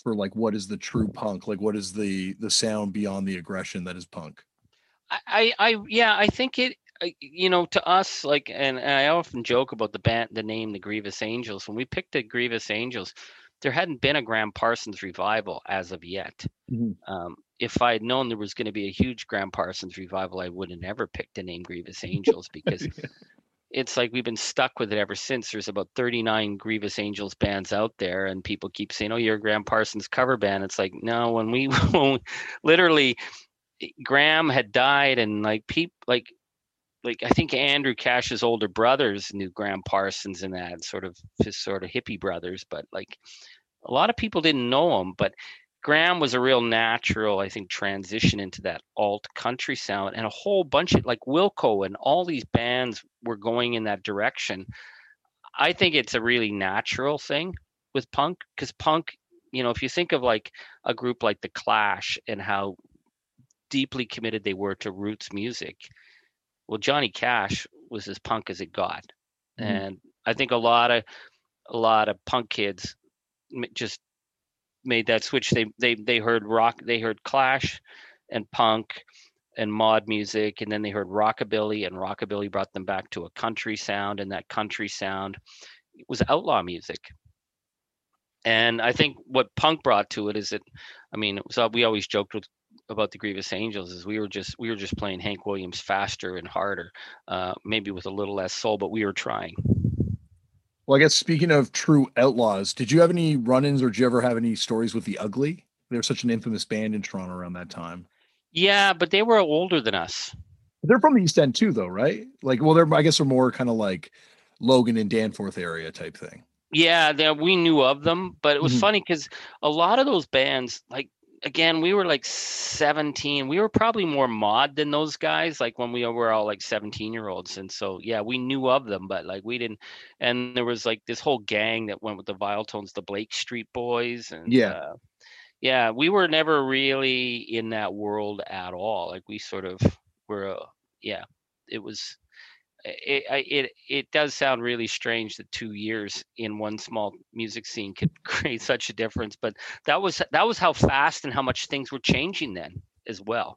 like, what is the true punk? Like what is the sound beyond the aggression that is punk? I think it, you know, to us, like, and I often joke about the band, the name, the Grievous Angels. When we picked the Grievous Angels, there hadn't been a Graham Parsons revival as of yet. Mm-hmm. If I had known there was going to be a huge Graham Parsons revival, I wouldn't have ever picked the name Grievous Angels because it's like we've been stuck with it ever since. There's about 39 Grievous Angels bands out there, and people keep saying, "Oh, you're a Graham Parsons cover band." It's like, no, when we literally, Graham had died, and like people like. Like I think Andrew Cash's older brothers knew Graham Parsons and that sort of his sort of hippie brothers, but like a lot of people didn't know him. But Graham was a real natural, I think, transition into that alt country sound, and a whole bunch of like Wilco and all these bands were going in that direction. I think it's a really natural thing with punk because punk, you know, if you think of like a group like the Clash and how deeply committed they were to roots music. Well, Johnny Cash was as punk as it got. Mm-hmm. And I think a lot of punk kids just made that switch. They heard rock, they heard Clash and punk and mod music, and then they heard rockabilly, and rockabilly brought them back to a country sound, and that country sound was outlaw music. And I think what punk brought to it is that, I mean, so we always joked with about the Grievous Angels is we were just playing Hank Williams faster and harder, maybe with a little less soul, but we were trying. Well, I guess speaking of true outlaws, did you have any run-ins or did you ever have any stories with the Ugly? They were such an infamous band in Toronto around that time. Yeah, but they were older than us. They're from the East End too, though, right? Like, well, they're, I guess, they're more kind of like Logan and Danforth area type thing. Yeah, we knew of them, but it was funny because a lot of those bands, like again, we were like 17. We were probably more mod than those guys, like when we were all like 17-year-olds. And so, yeah, we knew of them, but like we didn't. And there was like this whole gang that went with the Viletones, the Blake Street Boys. And yeah. Yeah, we were never really in that world at all. Like we sort of were, yeah, it was, it does sound really strange that 2 years in one small music scene could create such a difference. But that was how fast and how much things were changing then as well.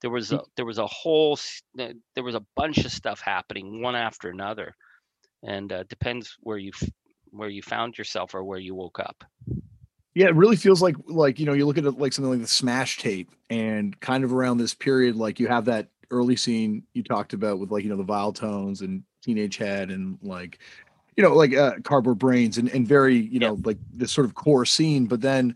There was a bunch of stuff happening one after another. And depends where you found yourself or where you woke up. Yeah, it really feels like, you know, you look at it like something like the Smash tape and kind of around this period, like you have that early scene you talked about with like, you know, the Viletones and Teenage Head and like, you know, like Cardboard Brains and very, you know, like this sort of core scene. But then,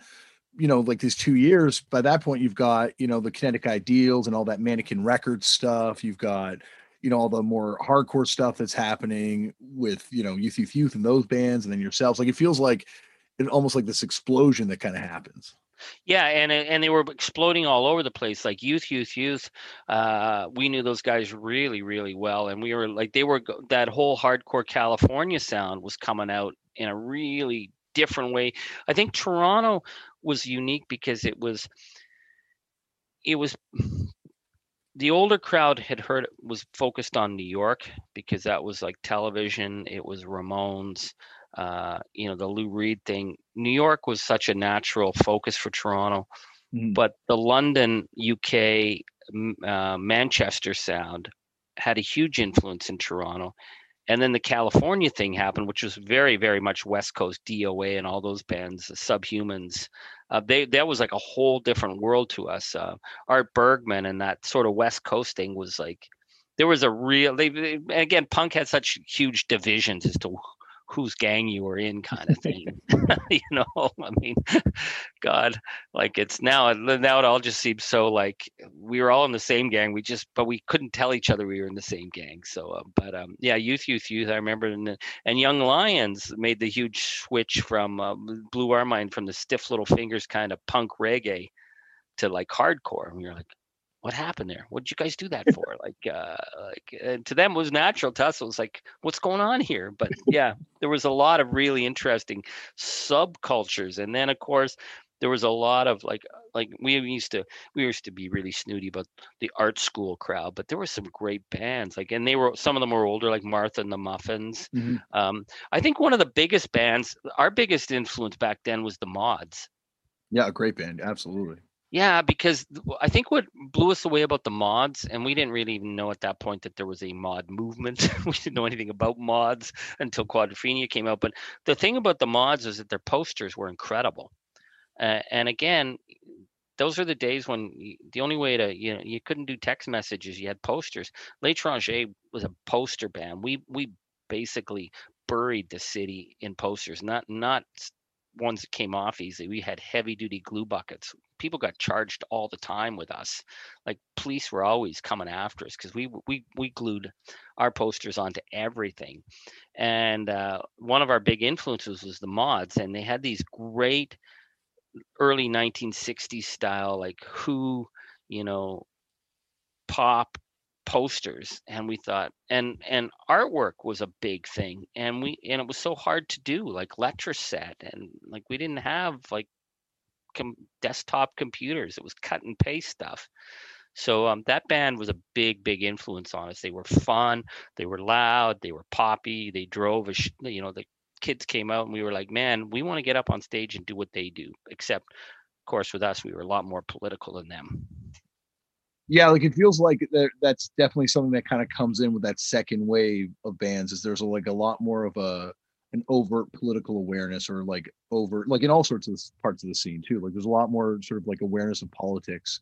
you know, like these 2 years, by that point, you've got, you know, the Kinetic Ideals and all that Mannequin Records stuff. You've got, you know, all the more hardcore stuff that's happening with, you know, Youth and those bands and then yourselves. Like it feels like, it's almost like this explosion that kind of happens. Yeah, and they were exploding all over the place, like Youth. We knew those guys really, really well, and we were like, they were, that whole hardcore California sound was coming out in a really different way. I think Toronto was unique because it was the older crowd was focused on New York because that was like television. It was Ramones. You know, the Lou Reed thing. New York was such a natural focus for Toronto, but the London, UK, Manchester sound had a huge influence in Toronto. And then the California thing happened, which was very, very much West Coast, DOA and all those bands, the Subhumans. That was like a whole different world to us. Art Bergman and that sort of West Coast thing was like, there was a real, again, punk had such huge divisions as to whose gang you were in, kind of thing. You know, I mean, God, like it's now it all just seems so like we were all in the same gang. But we couldn't tell each other we were in the same gang. So, yeah, Youth. I remember, and Young Lions made the huge switch from blew our mind from the stiff little fingers kind of punk reggae to like hardcore. And we were like, what happened there? What did you guys do that for? To them it was natural. To us, it was like, what's going on here? But yeah, there was a lot of really interesting subcultures. And then of course there was a lot of like we used to be really snooty about the art school crowd, but there were some great bands, like, and some of them were older, like Martha and the Muffins. I think one of the biggest bands, our biggest influence back then was the Mods. Yeah. A great band. Absolutely. Yeah, because I think what blew us away about the Mods, and we didn't really even know at that point that there was a mod movement. We didn't know anything about mods until Quadrophenia came out. But the thing about the Mods is that their posters were incredible. And again, those are the days when the only way to, you know, you couldn't do text messages. You had posters. L'Etranger was a poster band. We basically buried the city in posters, not ones that came off easily. We had heavy duty glue buckets. People got charged all the time with us. Like police were always coming after us because we glued our posters onto everything. And one of our big influences was the Mods, and they had these great early 1960s style, like Who, you know, pop posters. And we thought, and artwork was a big thing, and it was so hard to do, like lecture set, and like we didn't have like desktop computers. It was cut and paste stuff. So that band was a big influence on us. They were fun, they were loud, they were poppy, they drove you know, the kids came out and we were like, man, we want to get up on stage and do what they do, except of course with us we were a lot more political than them. Yeah, like it feels like that's definitely something that kind of comes in with that second wave of bands, is there's like a lot more of an overt political awareness, or like overt, like in all sorts of parts of the scene too. Like there's a lot more sort of like awareness of politics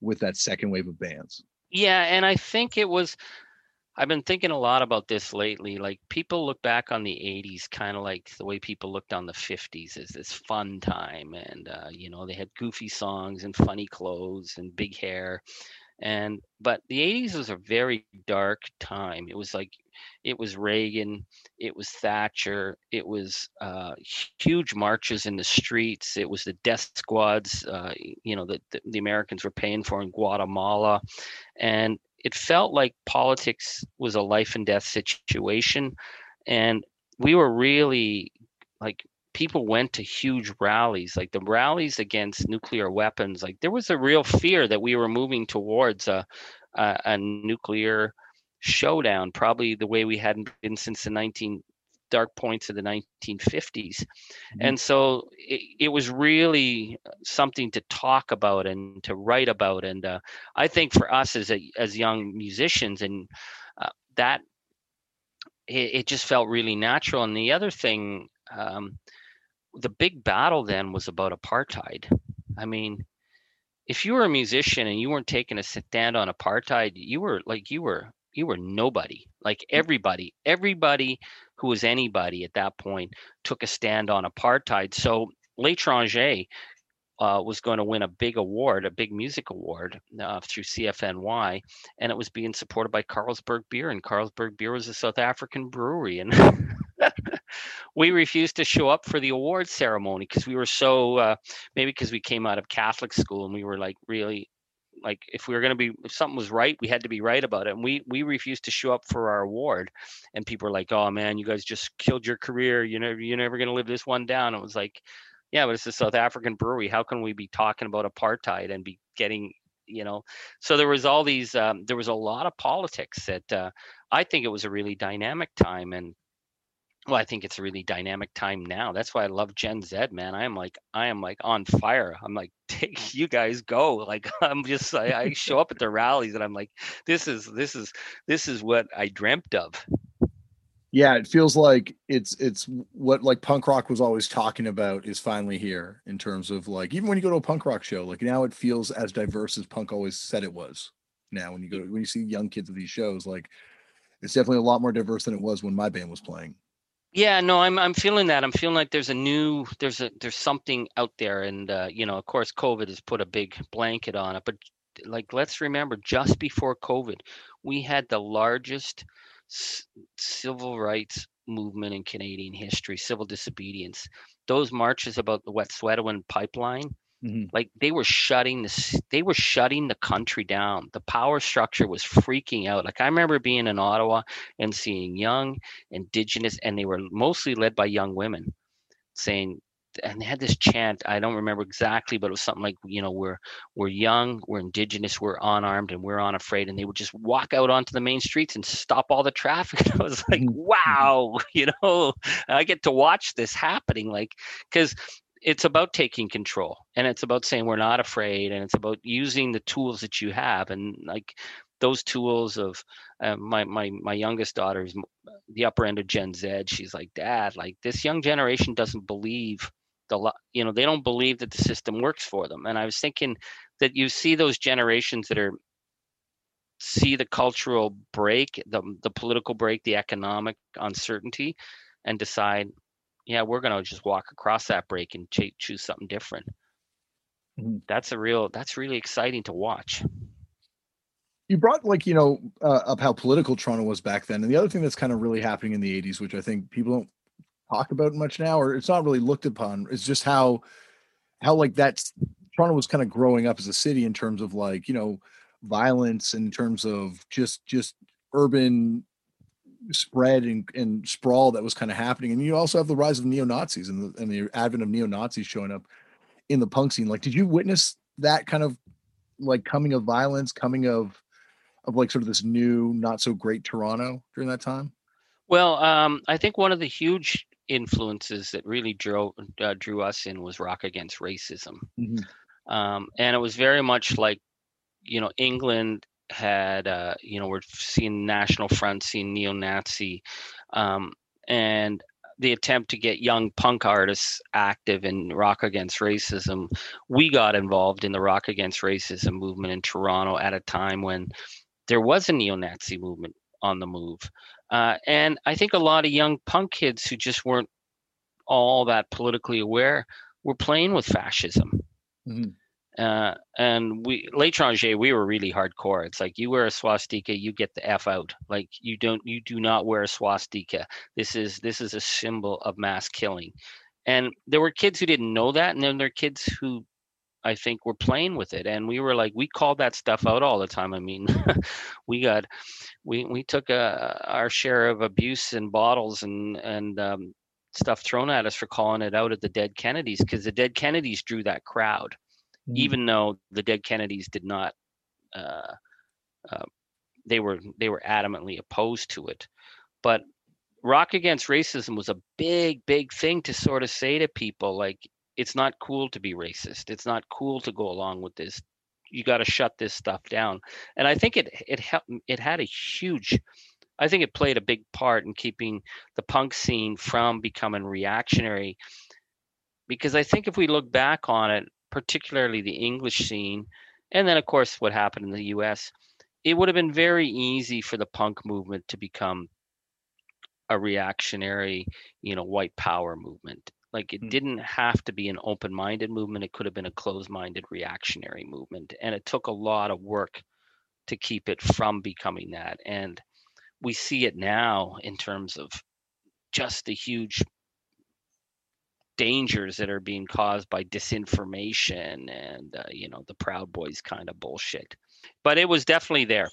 with that second wave of bands. Yeah. And I think I've been thinking a lot about this lately. Like people look back on the 80s, kind of like the way people looked on the 50s as this fun time. And, you know, they had goofy songs and funny clothes and big hair. But the 80s was a very dark time. It was like It was Reagan, it was Thatcher, it was huge marches in the streets, it was the death squads, that the Americans were paying for in Guatemala. And it felt like politics was a life and death situation. And we were really like, people went to huge rallies, like the rallies against nuclear weapons. Like there was a real fear that we were moving towards a nuclear showdown, probably the way we hadn't been since the dark points of the 1950s. Mm-hmm. And so it was really something to talk about and to write about. And I think for us as young musicians, and that it just felt really natural. And the other thing, the big battle then was about apartheid. I mean, if you were a musician and you weren't taking a stand on apartheid, you were nobody. Like everybody who was anybody at that point took a stand on apartheid. So L'Etranger was going to win a big music award through CFNY, and it was being supported by Carlsberg Beer, and Carlsberg Beer was a South African brewery, and we refused to show up for the award ceremony because we were so maybe because we came out of Catholic school, and we were like, really, like if something was right, we had to be right about it. And we refused to show up for our award, and people were like, oh man, you guys just killed your career, you're never going to live this one down. It was like, yeah, but it's a South African brewery, how can we be talking about apartheid and be getting, so there was all these there was a lot of politics that I think it was a really dynamic time. And well, I think it's a really dynamic time now. That's why I love Gen Z, man. I am like on fire. I'm like, take, you guys go. Like, I show up at the rallies and I'm like, this is what I dreamt of. Yeah, it feels like it's what like punk rock was always talking about is finally here, in terms of like, even when you go to a punk rock show, like now it feels as diverse as punk always said it was. Now when you see young kids at these shows, like it's definitely a lot more diverse than it was when my band was playing. Yeah, no, I'm feeling that. I'm feeling like there's something out there. And, of course, COVID has put a big blanket on it. But like, let's remember, just before COVID, we had the largest civil rights movement in Canadian history, civil disobedience. Those marches about the Wet'suwet'en pipeline, mm-hmm. like they were shutting the country down. The power structure was freaking out. Like I remember being in Ottawa and seeing young Indigenous, and they were mostly led by young women, saying, and they had this chant, I don't remember exactly, but it was something like, we're young, we're Indigenous, we're unarmed, and we're unafraid. And they would just walk out onto the main streets and stop all the traffic. And I was like, wow, I get to watch this happening, like, because it's about taking control, and it's about saying we're not afraid, and it's about using the tools that you have. And like those tools of my youngest daughter's the upper end of Gen Z. She's like, Dad, like this young generation doesn't believe they don't believe that the system works for them. And I was thinking that you see those generations that see the cultural break, the political break, the economic uncertainty, and decide, yeah, we're going to just walk across that break and choose something different. Mm-hmm. That's really exciting to watch. You brought up how political Toronto was back then. And the other thing that's kind of really happening in the 80s, which I think people don't talk about much now, or it's not really looked upon, is just how like that's Toronto was kind of growing up as a city in terms of like, violence, in terms of just urban spread and sprawl that was kind of happening. And you also have the rise of neo-Nazis and the advent of neo-Nazis showing up in the punk scene. Like, did you witness that kind of like coming of violence, coming of like sort of this new, not so great Toronto during that time? Well, I think one of the huge influences that really drew us in was Rock Against Racism. Mm-hmm. And it was very much like, England had we're seeing National Front, seeing neo-Nazi, and the attempt to get young punk artists active in Rock Against Racism. We got involved in the Rock Against Racism movement in Toronto at a time when there was a neo-Nazi movement on the move, and I think a lot of young punk kids who just weren't all that politically aware were playing with fascism. Mm-hmm. And we, L'Etranger, we were really hardcore. It's like, you wear a swastika, you get the F out. Like, you do not wear a swastika. This is a symbol of mass killing. And there were kids who didn't know that. And then there are kids who, I think, were playing with it. And we were like, we called that stuff out all the time. I mean, we took our share of abuse and bottles and stuff thrown at us for calling it out at the Dead Kennedys, because the Dead Kennedys drew that crowd. Even though the Dead Kennedys did not, they were adamantly opposed to it. But Rock Against Racism was a big, big thing to sort of say to people, like, it's not cool to be racist. It's not cool to go along with this. You got to shut this stuff down. And I think it played a big part in keeping the punk scene from becoming reactionary. Because I think if we look back on it, particularly the English scene, and then of course what happened in the US, it would have been very easy for the punk movement to become a reactionary, white power movement. Like, it didn't have to be an open-minded movement. It could have been a closed-minded reactionary movement. And it took a lot of work to keep it from becoming that. And we see it now in terms of just the huge dangers that are being caused by disinformation and the Proud Boys kind of bullshit. But it was definitely there.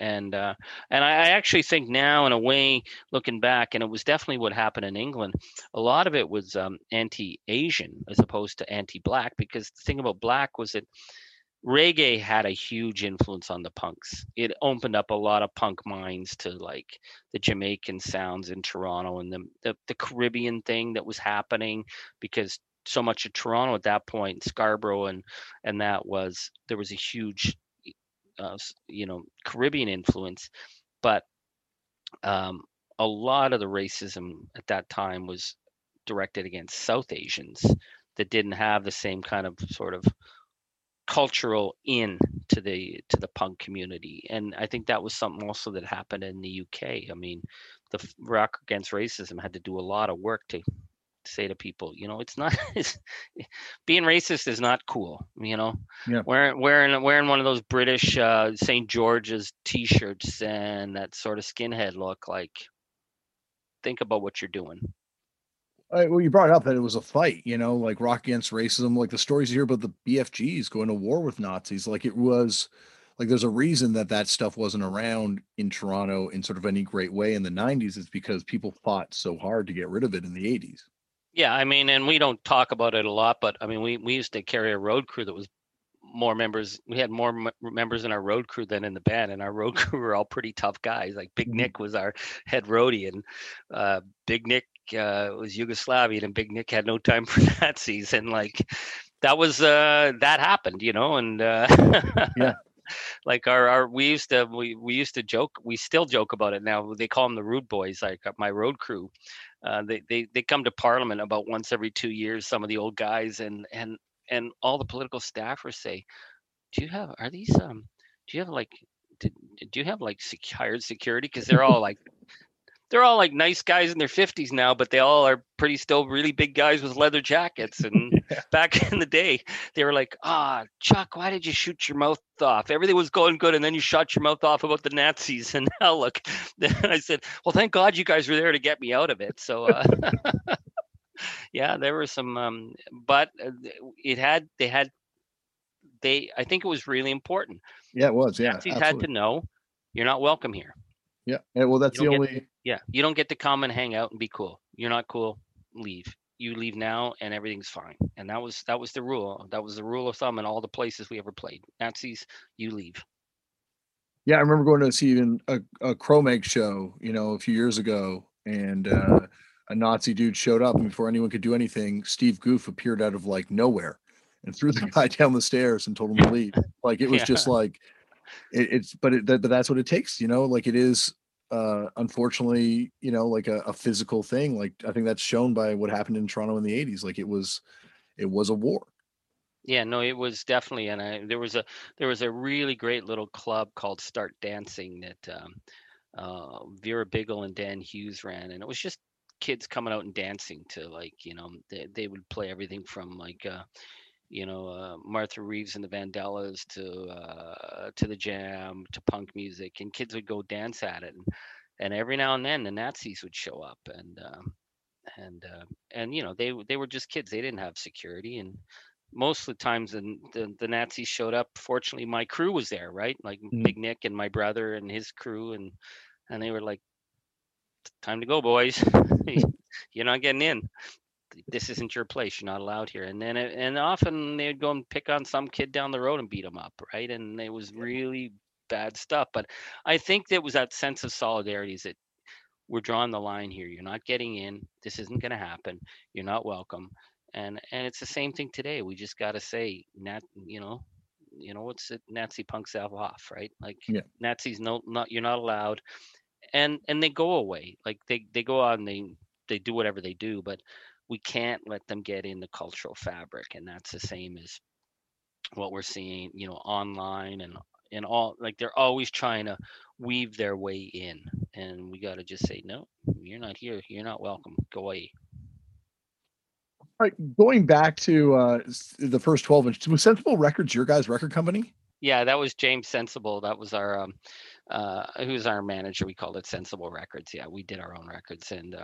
And I actually think now, in a way, looking back, and it was definitely what happened in England, a lot of it was anti-Asian as opposed to anti-Black, because the thing about Black was that reggae had a huge influence on the punks. It opened up a lot of punk minds to, like, the Jamaican sounds in Toronto and the Caribbean thing that was happening, because so much of Toronto at that point, Scarborough and that, was, there was a huge Caribbean influence. But a lot of the racism at that time was directed against South Asians that didn't have the same kind of sort of cultural in to the punk community. And I think that was something also that happened in the UK. I mean, the Rock Against Racism had to do a lot of work to say to people, being racist is not cool. Yeah. Wearing one of those British St. George's t-shirts and that sort of skinhead look, like, think about what you're doing. Well, you brought up that it was a fight, like Rock Against Racism, like the stories you hear about the BFGs going to war with Nazis. Like, it was like, there's a reason that stuff wasn't around in Toronto in sort of any great way in the 90s. It's because people fought so hard to get rid of it in the 80s. Yeah, I mean, and we don't talk about it a lot, but I mean, we used to carry a road crew that was more members. We had more members in our road crew than in the band, and our road crew were all pretty tough guys. Like, Big Nick was our head roadie, and Big Nick was Yugoslavian, and Big Nick had no time for Nazis, and like that was that happened, and yeah. Like we used to joke, we still joke about it now. They call them the Rude Boys, like my road crew. They come to Parliament about once every 2 years, some of the old guys, and all the political staffers say, do you have hired security? Because they're all like they're all like nice guys in their 50s now, but they all are pretty still really big guys with leather jackets. And yeah. Back in the day, they were like, Chuck, why did you shoot your mouth off? Everything was going good, and then you shot your mouth off about the Nazis. And now look, then I said, well, thank God you guys were there to get me out of it. So yeah, there were some, but I think it was really important. Yeah, it was. Yeah, Nazis absolutely. Had to know you're not welcome here. Yeah. Well, that's the only. Yeah. You don't get to come and hang out and be cool. You're not cool. Leave. You leave now and everything's fine. And that was the rule. That was the rule of thumb in all the places we ever played. Nazis, you leave. Yeah. I remember going to see even a Cro-Mag show, a few years ago, and a Nazi dude showed up, and before anyone could do anything, Steve Goof appeared out of like nowhere and threw the guy down the stairs and told him to leave. Like, it was just like, but that's what it takes, like it is. Unfortunately, like a physical thing. Like, I think that's shown by what happened in Toronto in the 80s. Like, it was a war. Yeah, no, it was definitely. And there was a really great little club called Start Dancing that Vera Biggle and Dan Hughes ran, and it was just kids coming out and dancing to, like, they would play everything from like you know, Martha Reeves and the Vandellas to the Jam, to punk music, and kids would go dance at it. And every now and then the Nazis would show up, and you know, they were just kids. They didn't have security, and most of the times the Nazis showed up, fortunately my crew was there, right? Like Big Nick and my brother and his crew, and they were like, time to go, boys. You're not getting in. This isn't your place. You're not allowed here. And then, and often they would go and pick on some kid down the road and beat him up, right? And it was really bad stuff. But I think there was that sense of solidarity, that we're drawing the line here. You're not getting in. This isn't going to happen. You're not welcome. And it's the same thing today. We just got to say, you know, what's it? Nazi punks have off, right? Like Nazis, you're not allowed. And they go away. Like they go out and they do whatever they do, but we can't let them get in the cultural fabric. And that's the same as what we're seeing, you know, online and all, like they're always trying to weave their way in, and we got to just say, no, you're not here. You're not welcome. Go away. All right. Going back to the first 12-inch, was Sensible Records your guys' record company? Yeah, that was James Sensible. That was our, who's our manager. We called it Sensible Records. Yeah, we did our own records, and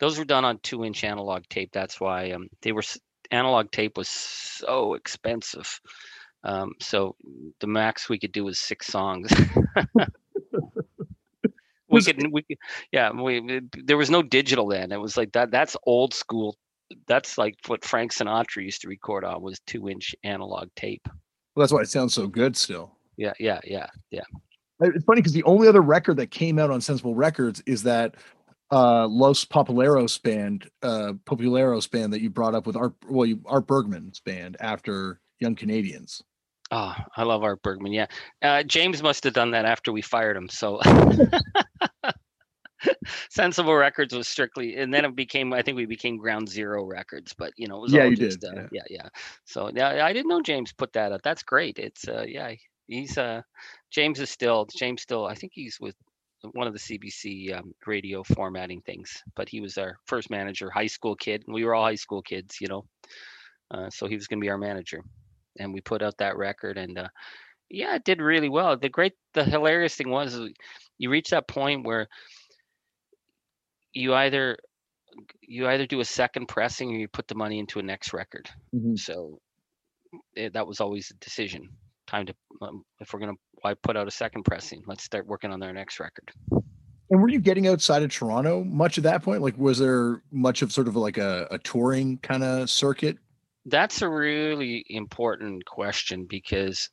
those were done on 2-inch analog tape. That's why analog tape was so expensive. So the max we could do was 6 songs. There was no digital then. It was like that. That's old school. That's like what Frank Sinatra used to record on, was 2-inch analog tape. Well, that's why it sounds so good still. Yeah. It's funny because the only other record that came out on Sensible Records is that Los Populeros band that you brought up with Art Bergman's band after Young Canadians. Oh, I love Art Bergman. Yeah. James must have done that after we fired him. So Sensible Records was strictly, and then we became Ground Zero Records, but you know, it was So yeah, I didn't know James put that up. That's great. It's James is still I think he's with one of the CBC radio formatting things, but he was our first manager, high school kid, and we were all high school kids, you know. So he was going to be our manager, and we put out that record, and it did really well. The hilarious thing was, you reach that point where you either do a second pressing or you put the money into a next record. Mm-hmm. So that was always a decision. Time to if we're going to, why put out a second pressing? Let's start working on their next record. And were you getting outside of Toronto much at that point? Like, was there much of sort of like a touring kind of circuit? That's a really important question, because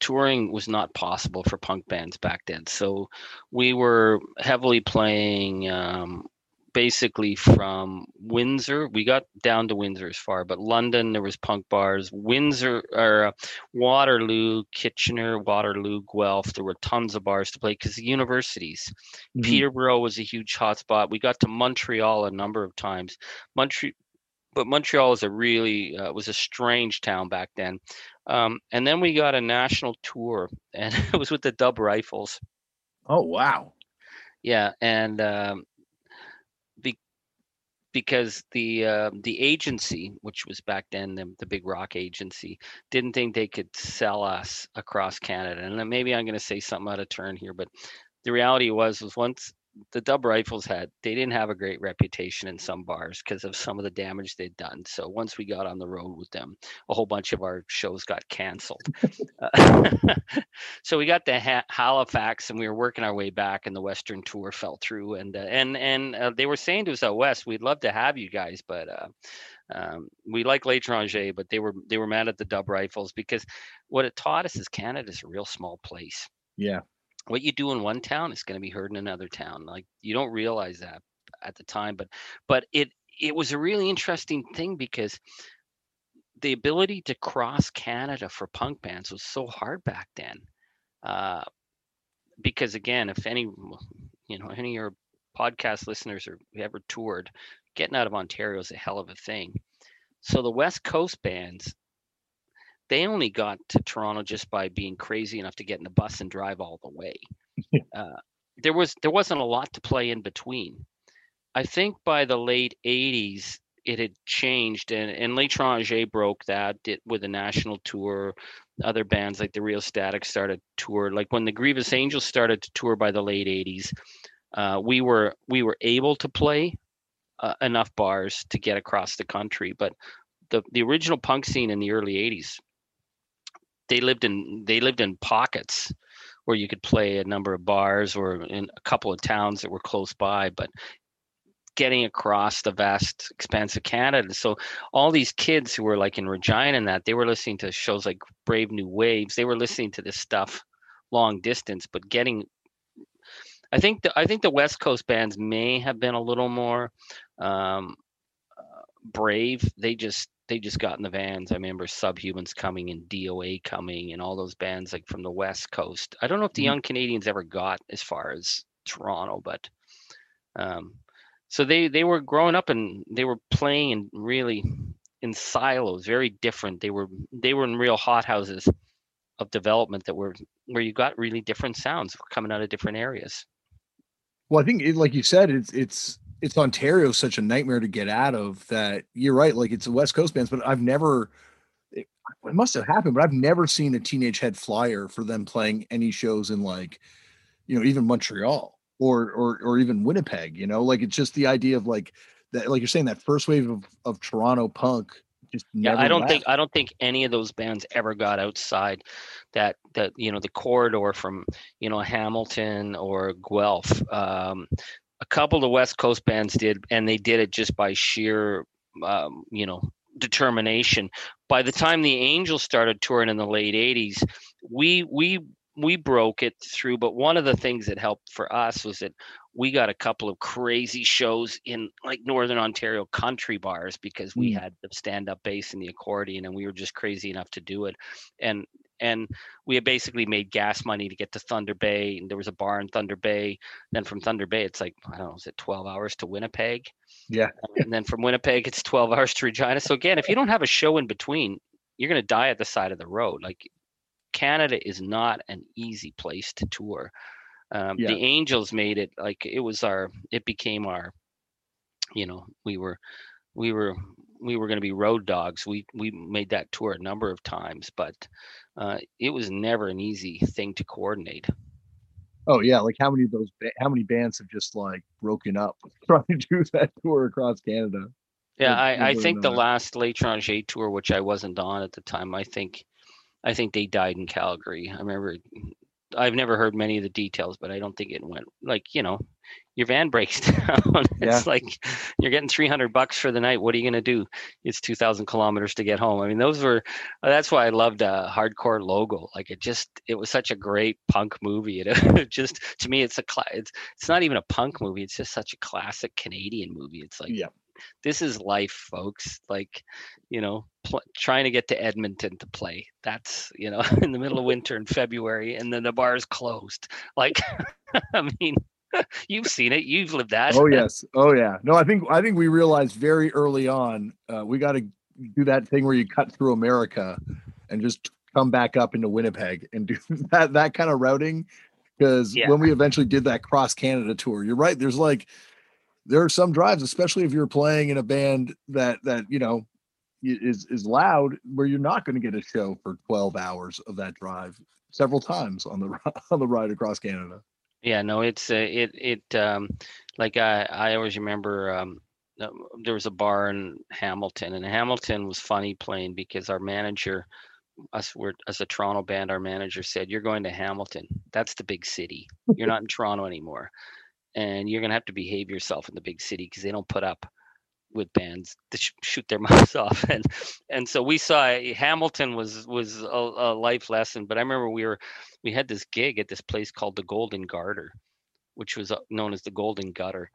touring was not possible for punk bands back then. So we were heavily playing basically from Windsor. We got down to Windsor as far, but London, there was punk bars. Windsor, or Waterloo, Kitchener, Waterloo, Guelph, there were tons of bars to play because the universities. Mm-hmm. Peterborough was a huge hotspot. We got to Montreal a number of times. But Montreal is was a strange town back then. And then we got a national tour, and it was with the Dub Rifles. Oh, wow. Yeah. And because the agency, which was back then the Big Rock agency, didn't think they could sell us across Canada. And then maybe I'm going to say something out of turn here, but the reality was once the Dub Rifles they didn't have a great reputation in some bars because of some of the damage they'd done. So once we got on the road with them, a whole bunch of our shows got canceled. So we got to Halifax, and we were working our way back, and the Western tour fell through. And they were saying to us out west, we'd love to have you guys, but we like L'Etranger, but they were mad at the Dub Rifles, because what it taught us is Canada's a real small place. Yeah. What you do in one town is going to be heard in another town. Like, you don't realize that at the time, but it was a really interesting thing, because the ability to cross Canada for punk bands was so hard back then. Because again, if any of your podcast listeners or ever toured, getting out of Ontario is a hell of a thing. So the West Coast bands, they only got to Toronto just by being crazy enough to get in the bus and drive all the way. There wasn't a lot to play in between. I think by the late 80s, it had changed, and L'Etranger broke that with a national tour. Other bands like the Real Static started to tour. Like when the Grievous Angel started to tour by the late 80s, we were able to play enough bars to get across the country. But the original punk scene in the early 80s, they lived in pockets where you could play a number of bars or in a couple of towns that were close by, but getting across the vast expanse of Canada. So all these kids who were like in Regina and that, they were listening to shows like Brave New Waves. They were listening to this stuff long distance, but getting, I think the West Coast bands may have been a little more brave. They just got in the vans. I remember Subhumans coming and DOA coming and all those bands like from the West Coast. I don't know if the Young Canadians ever got as far as Toronto, but so they were growing up and they were playing and really in silos, very different. They were in real hothouses of development that were where you got really different sounds coming out of different areas. Well, I think like you said, it's Ontario, such a nightmare to get out of that. You're right. Like it's the West Coast bands, but it must have happened, but I've never seen a Teenage Head flyer for them playing any shows in like, you know, even Montreal or even Winnipeg, you know, like it's just the idea of like that, like you're saying, that first wave of Toronto punk. Just yeah. I don't think any of those bands ever got outside that, you know, the corridor from, you know, Hamilton or Guelph. A couple of West Coast bands did, and they did it just by sheer, you know, determination. By the time the Angels started touring in the late 80s, we broke it through. But one of the things that helped for us was that we got a couple of crazy shows in like Northern Ontario country bars because we had the stand-up bass and the accordion, and we were just crazy enough to do it. And we had basically made gas money to get to Thunder Bay, and there was a bar in Thunder Bay. Then from Thunder Bay, it's like, I don't know, is it 12 hours to Winnipeg? Yeah. And then from Winnipeg, it's 12 hours to Regina. So again, if you don't have a show in between, you're going to die at the side of the road. Like Canada is not an easy place to tour. The Angels made it like it became our, you know, we were going to be road dogs. We made that tour a number of times, but it was never an easy thing to coordinate. Oh yeah, like how many bands have just like broken up trying to do that tour across Canada? Yeah, I think the last L'Etranger tour, which I wasn't on at the time, I think they died in Calgary. I remember. I've never heard many of the details, but I don't think it went like, you know, your van breaks down. It's like you're getting $300 for the night. What are you going to do? It's 2,000 kilometers to get home. I mean, that's why I loved Hardcore Logo. Like it was such a great punk movie. It just, to me, it's not even a punk movie. It's just such a classic Canadian movie. It's like, this is life, folks. Like, you know, trying to get to Edmonton to play. That's, you know, in the middle of winter in February, and then the bar's closed. Like, I mean, you've seen it. You've lived that. Oh yes. Oh yeah. No, I think we realized very early on we got to do that thing where you cut through America and just come back up into Winnipeg and do that kind of routing. Because when we eventually did that cross Canada tour, you're right. There are some drives, especially if you're playing in a band that you know is loud, where you're not going to get a show for 12 hours of that drive several times on the ride across Canada. Yeah, no, it's like I always remember there was a bar in Hamilton, and Hamilton was funny playing because our manager, as a Toronto band, our manager said, "You're going to Hamilton. That's the big city. You're not in Toronto anymore. And you're going to have to behave yourself in the big city because they don't put up with bands that shoot their mouths off." And so we saw Hamilton was a life lesson. But I remember we had this gig at this place called the Golden Garter, which was known as the Golden Gutter.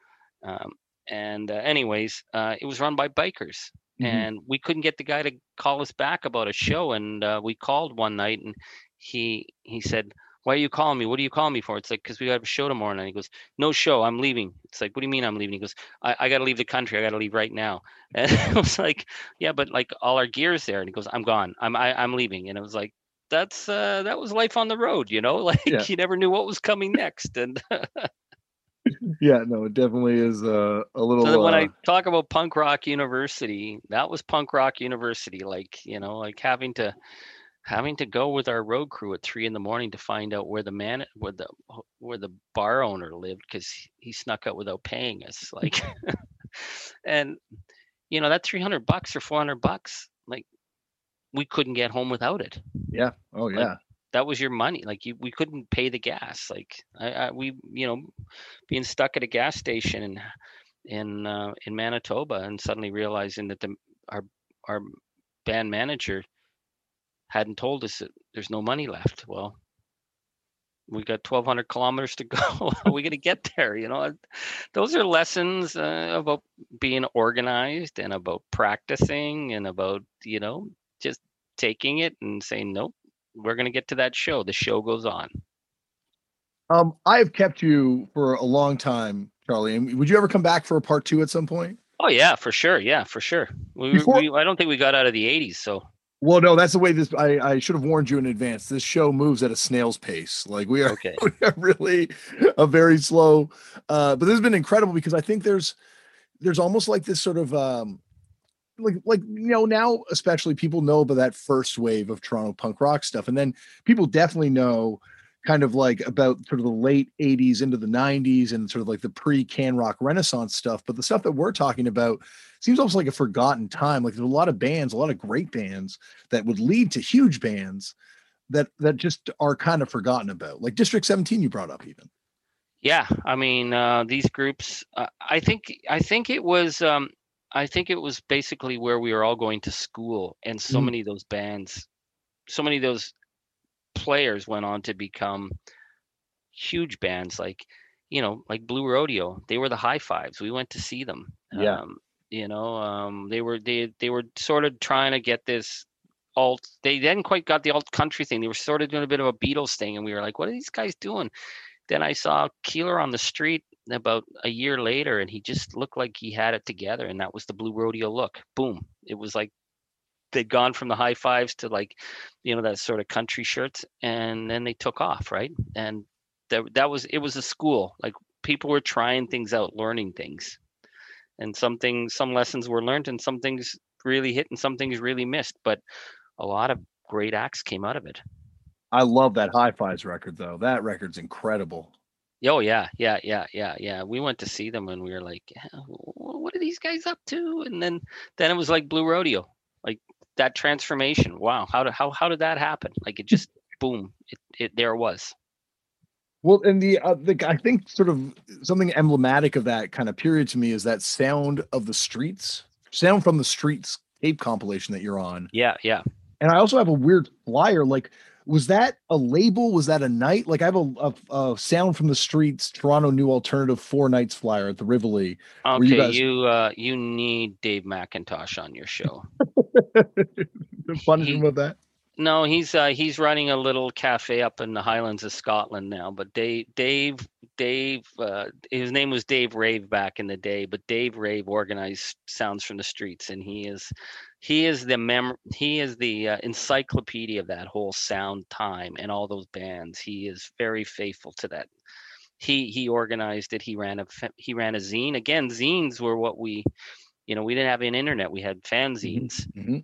Anyways, it was run by bikers. Mm-hmm. And we couldn't get the guy to call us back about a show. And we called one night, and he said, "Why are you calling me? What are you calling me for?" It's like, "Because we have a show tomorrow night." He goes, "No show. I'm leaving." It's like, "What do you mean I'm leaving?" He goes, I got to leave the country. I got to leave right now." And I was like, "Yeah, but like all our gear's there." And he goes, "I'm gone. I'm leaving." And it was like, that's that was life on the road, you know, like you never knew what was coming next. And Yeah, no, it definitely is a little. So when I talk about punk rock university, that was punk rock university. Like, you know, like having to go with our road crew at 3 a.m. to find out where the man, where the bar owner lived, because he snuck out without paying us. Like, and you know that $300 or $400, like we couldn't get home without it. Yeah. Oh yeah. Like, that was your money. Like we couldn't pay the gas. Like we, you know, being stuck at a gas station in Manitoba and suddenly realizing that our band manager hadn't told us that there's no money left. Well, we got 1,200 kilometers to go. How are we going to get there? You know, those are lessons about being organized and about practicing and about, you know, just taking it and saying, nope. We're going to get to that show. The show goes on. I've kept you for a long time, Charlie. Would you ever come back for a part two at some point? Oh yeah, for sure. Yeah, for sure. I don't think we got out of the 80s. So. Well, no, that's the way this, I should have warned you in advance. This show moves at a snail's pace. Like we are really a very slow, but this has been incredible because I think there's almost like this sort of, like you know, now especially people know about that first wave of Toronto punk rock stuff, and then people definitely know kind of like about sort of the late 80s into the 90s and sort of like the pre-can rock renaissance stuff, but the stuff that we're talking about seems almost like a forgotten time. Like there's a lot of great bands that would lead to huge bands that just are kind of forgotten about, like District 17 you brought up even. Yeah, I mean these groups, I think it was basically where we were all going to school, and so many of those bands, so many of those players went on to become huge bands, like, you know, like Blue Rodeo. They were the High Fives. We went to see them. Yeah. You know, they were sort of trying to get this alt. They hadn't quite got the alt country thing. They were sort of doing a bit of a Beatles thing, and we were like, what are these guys doing? Then I saw Keeler on the street about a year later, and he just looked like he had it together, and that was the Blue Rodeo look. Boom. It was like they'd gone from the High Fives to, like, you know, that sort of country shirts, and then they took off, right? And it was a school. Like people were trying things out, learning things, and some lessons were learned and some things really hit and some things really missed, but a lot of great acts came out of it. I love that High Fives record though. That record's incredible. Oh yeah. We went to see them and we were like, what are these guys up to? And then it was like Blue Rodeo, like that transformation. Wow. How did that happen? Like it just, boom, it there it was. Well, and the I think sort of something emblematic of that kind of period to me is that Sound from the Streets tape compilation that you're on. Yeah. Yeah. And I also have a weird flyer. Like, was that a label? Was that a night? Like I have a Sound from the Streets, Toronto New Alternative 4 nights flyer at the Rivoli. Okay, you need Dave McIntosh on your show. Punishment of that? No, he's running a little cafe up in the Highlands of Scotland now. But Dave, his name was Dave Rave back in the day. But Dave Rave organized Sounds from the Streets, and he is the encyclopedia of that whole sound time and all those bands. He is very faithful to that. He organized it. He ran a zine. Again, zines were what we, you know, we didn't have an internet. We had fanzines. Mm-hmm.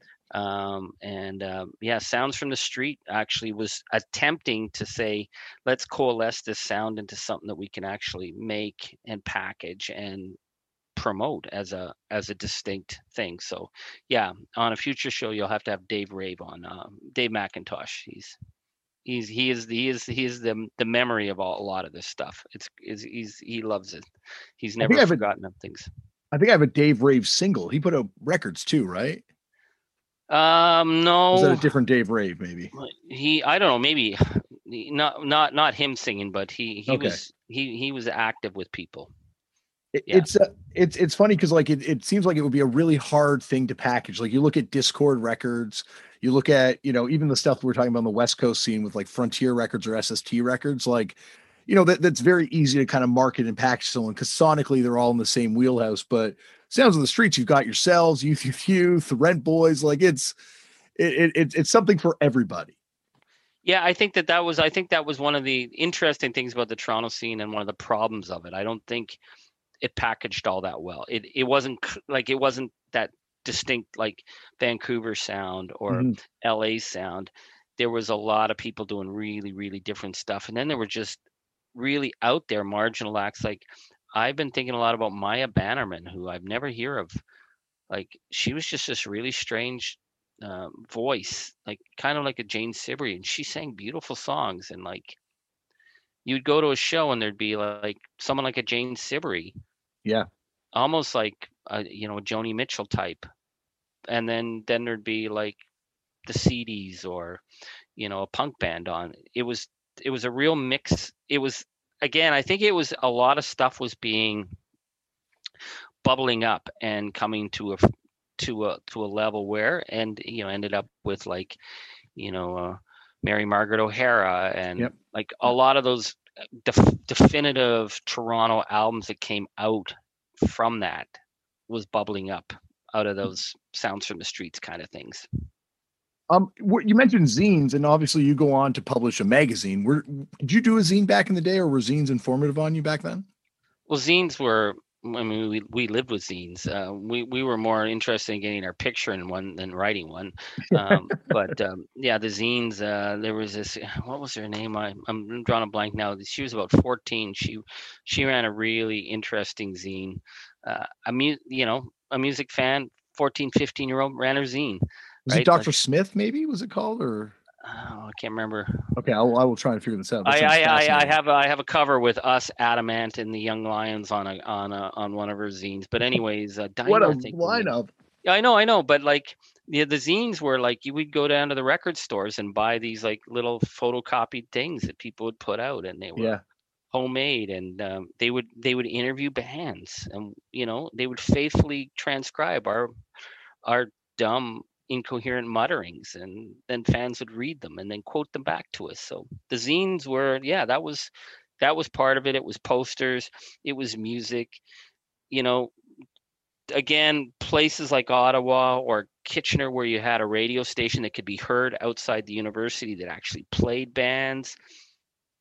Yeah, Sounds from the Street actually was attempting to say, let's coalesce this sound into something that we can actually make and package and promote as a distinct thing. So yeah, on a future show you'll have to have Dave Rave on. Dave McIntosh, he is the memory of a lot of this stuff. He loves it. He's never forgotten of things. I think I have a Dave Rave single. He put out records too, right? No, is that a different Dave Rave? Maybe I don't know, maybe not him singing, but he was active with people. Yeah. It's funny because like it seems like it would be a really hard thing to package. Like you look at Discord Records, you look at, you know, even the stuff we're talking about on the West Coast scene with like Frontier Records or SST Records, like, you know, that's very easy to kind of market and package someone because sonically they're all in the same wheelhouse. But Sounds on the Streets, you've got yourselves, Youth, Rent Boys, like it's something for everybody. Yeah, I think that was one of the interesting things about the Toronto scene and one of the problems of it. I don't think it packaged all that well. It wasn't that distinct like Vancouver sound or LA sound. There was a lot of people doing really, really different stuff. And then there were just really out there marginal acts. Like I've been thinking a lot about Maya Bannerman, who I've never hear of. Like she was just this really strange voice, like kind of like a Jane Siberry, and she sang beautiful songs. And like you'd go to a show and there'd be like someone like a Jane Siberry, yeah, almost like a Joni Mitchell type, and then there'd be like the CDs or a punk band on. It was a real mix. It was, again, I think it was a lot of stuff was being bubbling up and coming to a level where, and ended up with like Mary Margaret O'Hara and like a lot of those definitive Toronto albums that came out from that was bubbling up out of those Sounds from the Streets kind of things. You mentioned zines, and obviously you go on to publish a magazine. Did you do a zine back in the day, or were zines informative on you back then? Well, zines were. I mean, we lived with zines. We were more interested in getting our picture in one than writing one. The zines, there was this, what was her name? I'm drawing a blank now. She was about 14. She ran a really interesting zine. A music fan, 14, 15-year-old ran her zine. Was it Dr. Smith maybe? Was it called, or? Oh, I can't remember. Okay, I will try to figure this out. I have a cover with us, Adamant, and the Young Lions on one of her zines. But anyways, what a lineup! Yeah, I know. But like the zines were like you would go down to the record stores and buy these like little photocopied things that people would put out, and they were homemade, and they would interview bands, and they would faithfully transcribe our dumb, incoherent mutterings, and then fans would read them and then quote them back to us. So the zines were, that was part of it. It was posters, it was music, again, places like Ottawa or Kitchener where you had a radio station that could be heard outside the university that actually played bands.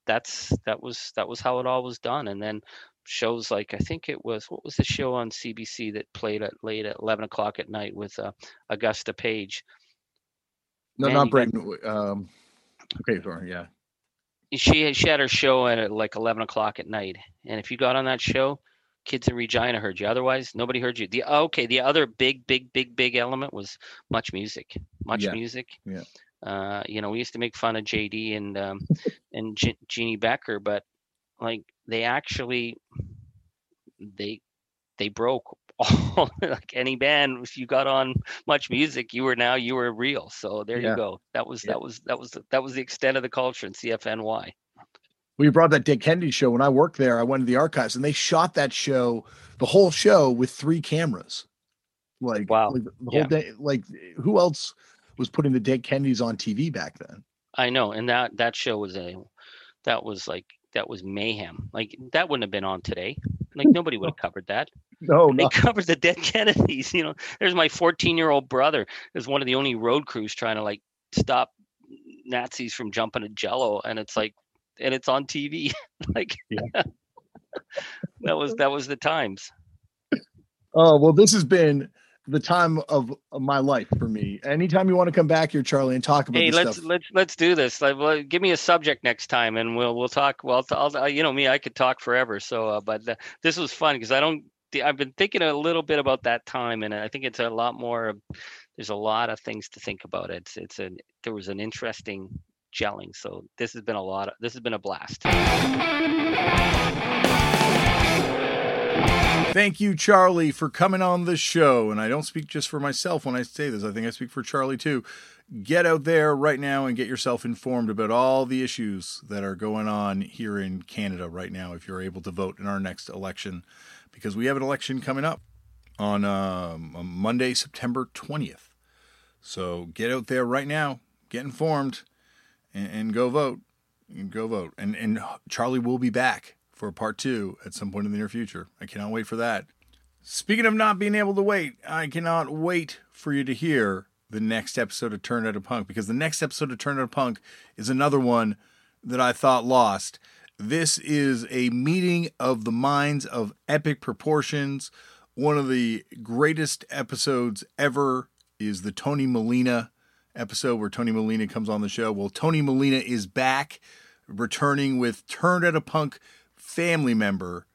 That was how it all was done. And then shows like, I think it was, what was the show on CBC that played at late at 11 o'clock at night with Augusta Page? No, and not Brent. Okay, sorry, yeah. She had her show at like 11 o'clock at night, and if you got on that show, kids in Regina heard you. Otherwise, nobody heard you. The other big element was much music. Yeah. We used to make fun of JD and Jeannie Becker, but like they actually they broke all like any band. If you got on Much Music, you were real. So there you go. That was the extent of the culture in CFNY. We brought that Dick Kennedy show. When I worked there, I went to the archives and they shot that show, the whole show, with 3 cameras. Like, wow. Like the whole day, like who else was putting the Dick Kennedys on TV back then? I know. And that show was that was mayhem. Like that wouldn't have been on today. Like nobody would have covered that. No, they covered the Dead Kennedys. There's my 14-year-old brother. There's one of the only road crews trying to like stop Nazis from jumping a Jello, and it's like, and it's on TV. Like that was the times. Oh well, this has been the time of my life for me. Anytime you want to come back here, Charlie, and talk about this stuff. Let's do this. Like, give me a subject next time, and we'll talk. Well, I'll, me, I could talk forever. So, but this was fun because I've been thinking a little bit about that time, and I think it's a lot more. There's a lot of things to think about. There was an interesting gelling. So this has been this has been a blast. Thank you, Charlie, for coming on the show. And I don't speak just for myself when I say this. I think I speak for Charlie, too. Get out there right now and get yourself informed about all the issues that are going on here in Canada right now if you're able to vote in our next election, because we have an election coming up on Monday, September 20th. So get out there right now, get informed, and go vote. And go vote. And Charlie will be back for part 2 at some point in the near future. I cannot wait for that. Speaking of not being able to wait, I cannot wait for you to hear the next episode of Turned Out a Punk, because the next episode of Turned Out a Punk is another one that I thought lost. This is a meeting of the minds of epic proportions. One of the greatest episodes ever is the Tony Molina episode where Tony Molina comes on the show. Well, Tony Molina is back, returning with Turned Out a Punk family member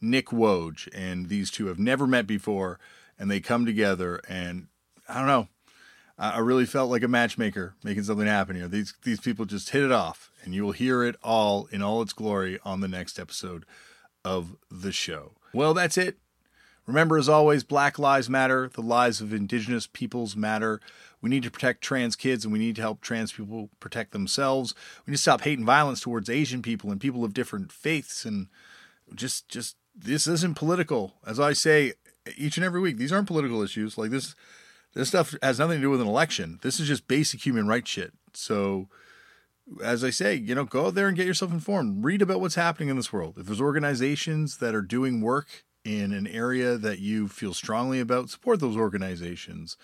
Nick Woj. And these two have never met before, and they come together, and I don't know. I really felt like a matchmaker making something happen here. These people just hit it off, and you will hear it all in all its glory on the next episode of the show. Well, that's it. Remember, as always, Black Lives Matter. The lives of Indigenous peoples matter. We need to protect trans kids, and we need to help trans people protect themselves. We need to stop hate and violence towards Asian people and people of different faiths. And just this isn't political. As I say each and every week, these aren't political issues. Like this... This stuff has nothing to do with an election. This is just basic human rights shit. So, as I say, you know, go out there and get yourself informed. Read about what's happening in this world. If there's organizations that are doing work in an area that you feel strongly about, support those organizations.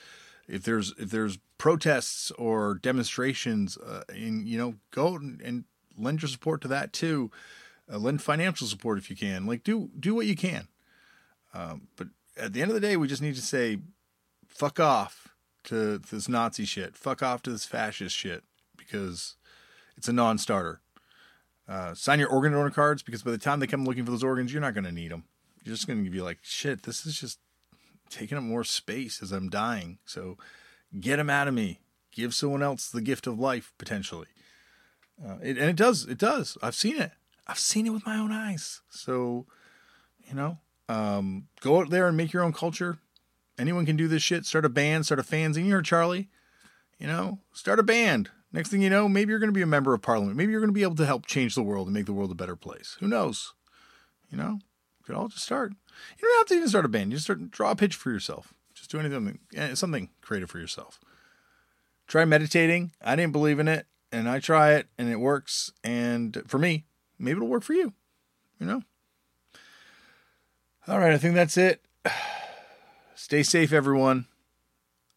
If there's protests or demonstrations, go and lend your support to that too. Lend financial support if you can. Like do what you can. But at the end of the day, we just need to say, fuck off to this Nazi shit. Fuck off to this fascist shit, because it's a non-starter. Sign your organ donor cards, because by the time they come looking for those organs, you're not going to need them. You're just going to be like, shit, this is just taking up more space as I'm dying. So get them out of me. Give someone else the gift of life, potentially. It does. I've seen it. I've seen it with my own eyes. So, go out there and make your own culture. Anyone can do this shit. Start a band, start a fanzine. You heard Charlie, start a band. Next thing you know, maybe you're going to be a member of parliament. Maybe you're going to be able to help change the world and make the world a better place. Who knows? You could all just start. You don't have to even start a band. You just draw a picture for yourself. Just do anything, something creative for yourself. Try meditating. I didn't believe in it, and I try it, and it works. And for me, maybe it'll work for you, All right, I think that's it. Stay safe, everyone.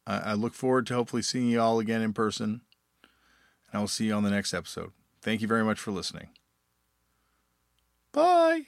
I look forward to hopefully seeing you all again in person. And I will see you on the next episode. Thank you very much for listening. Bye.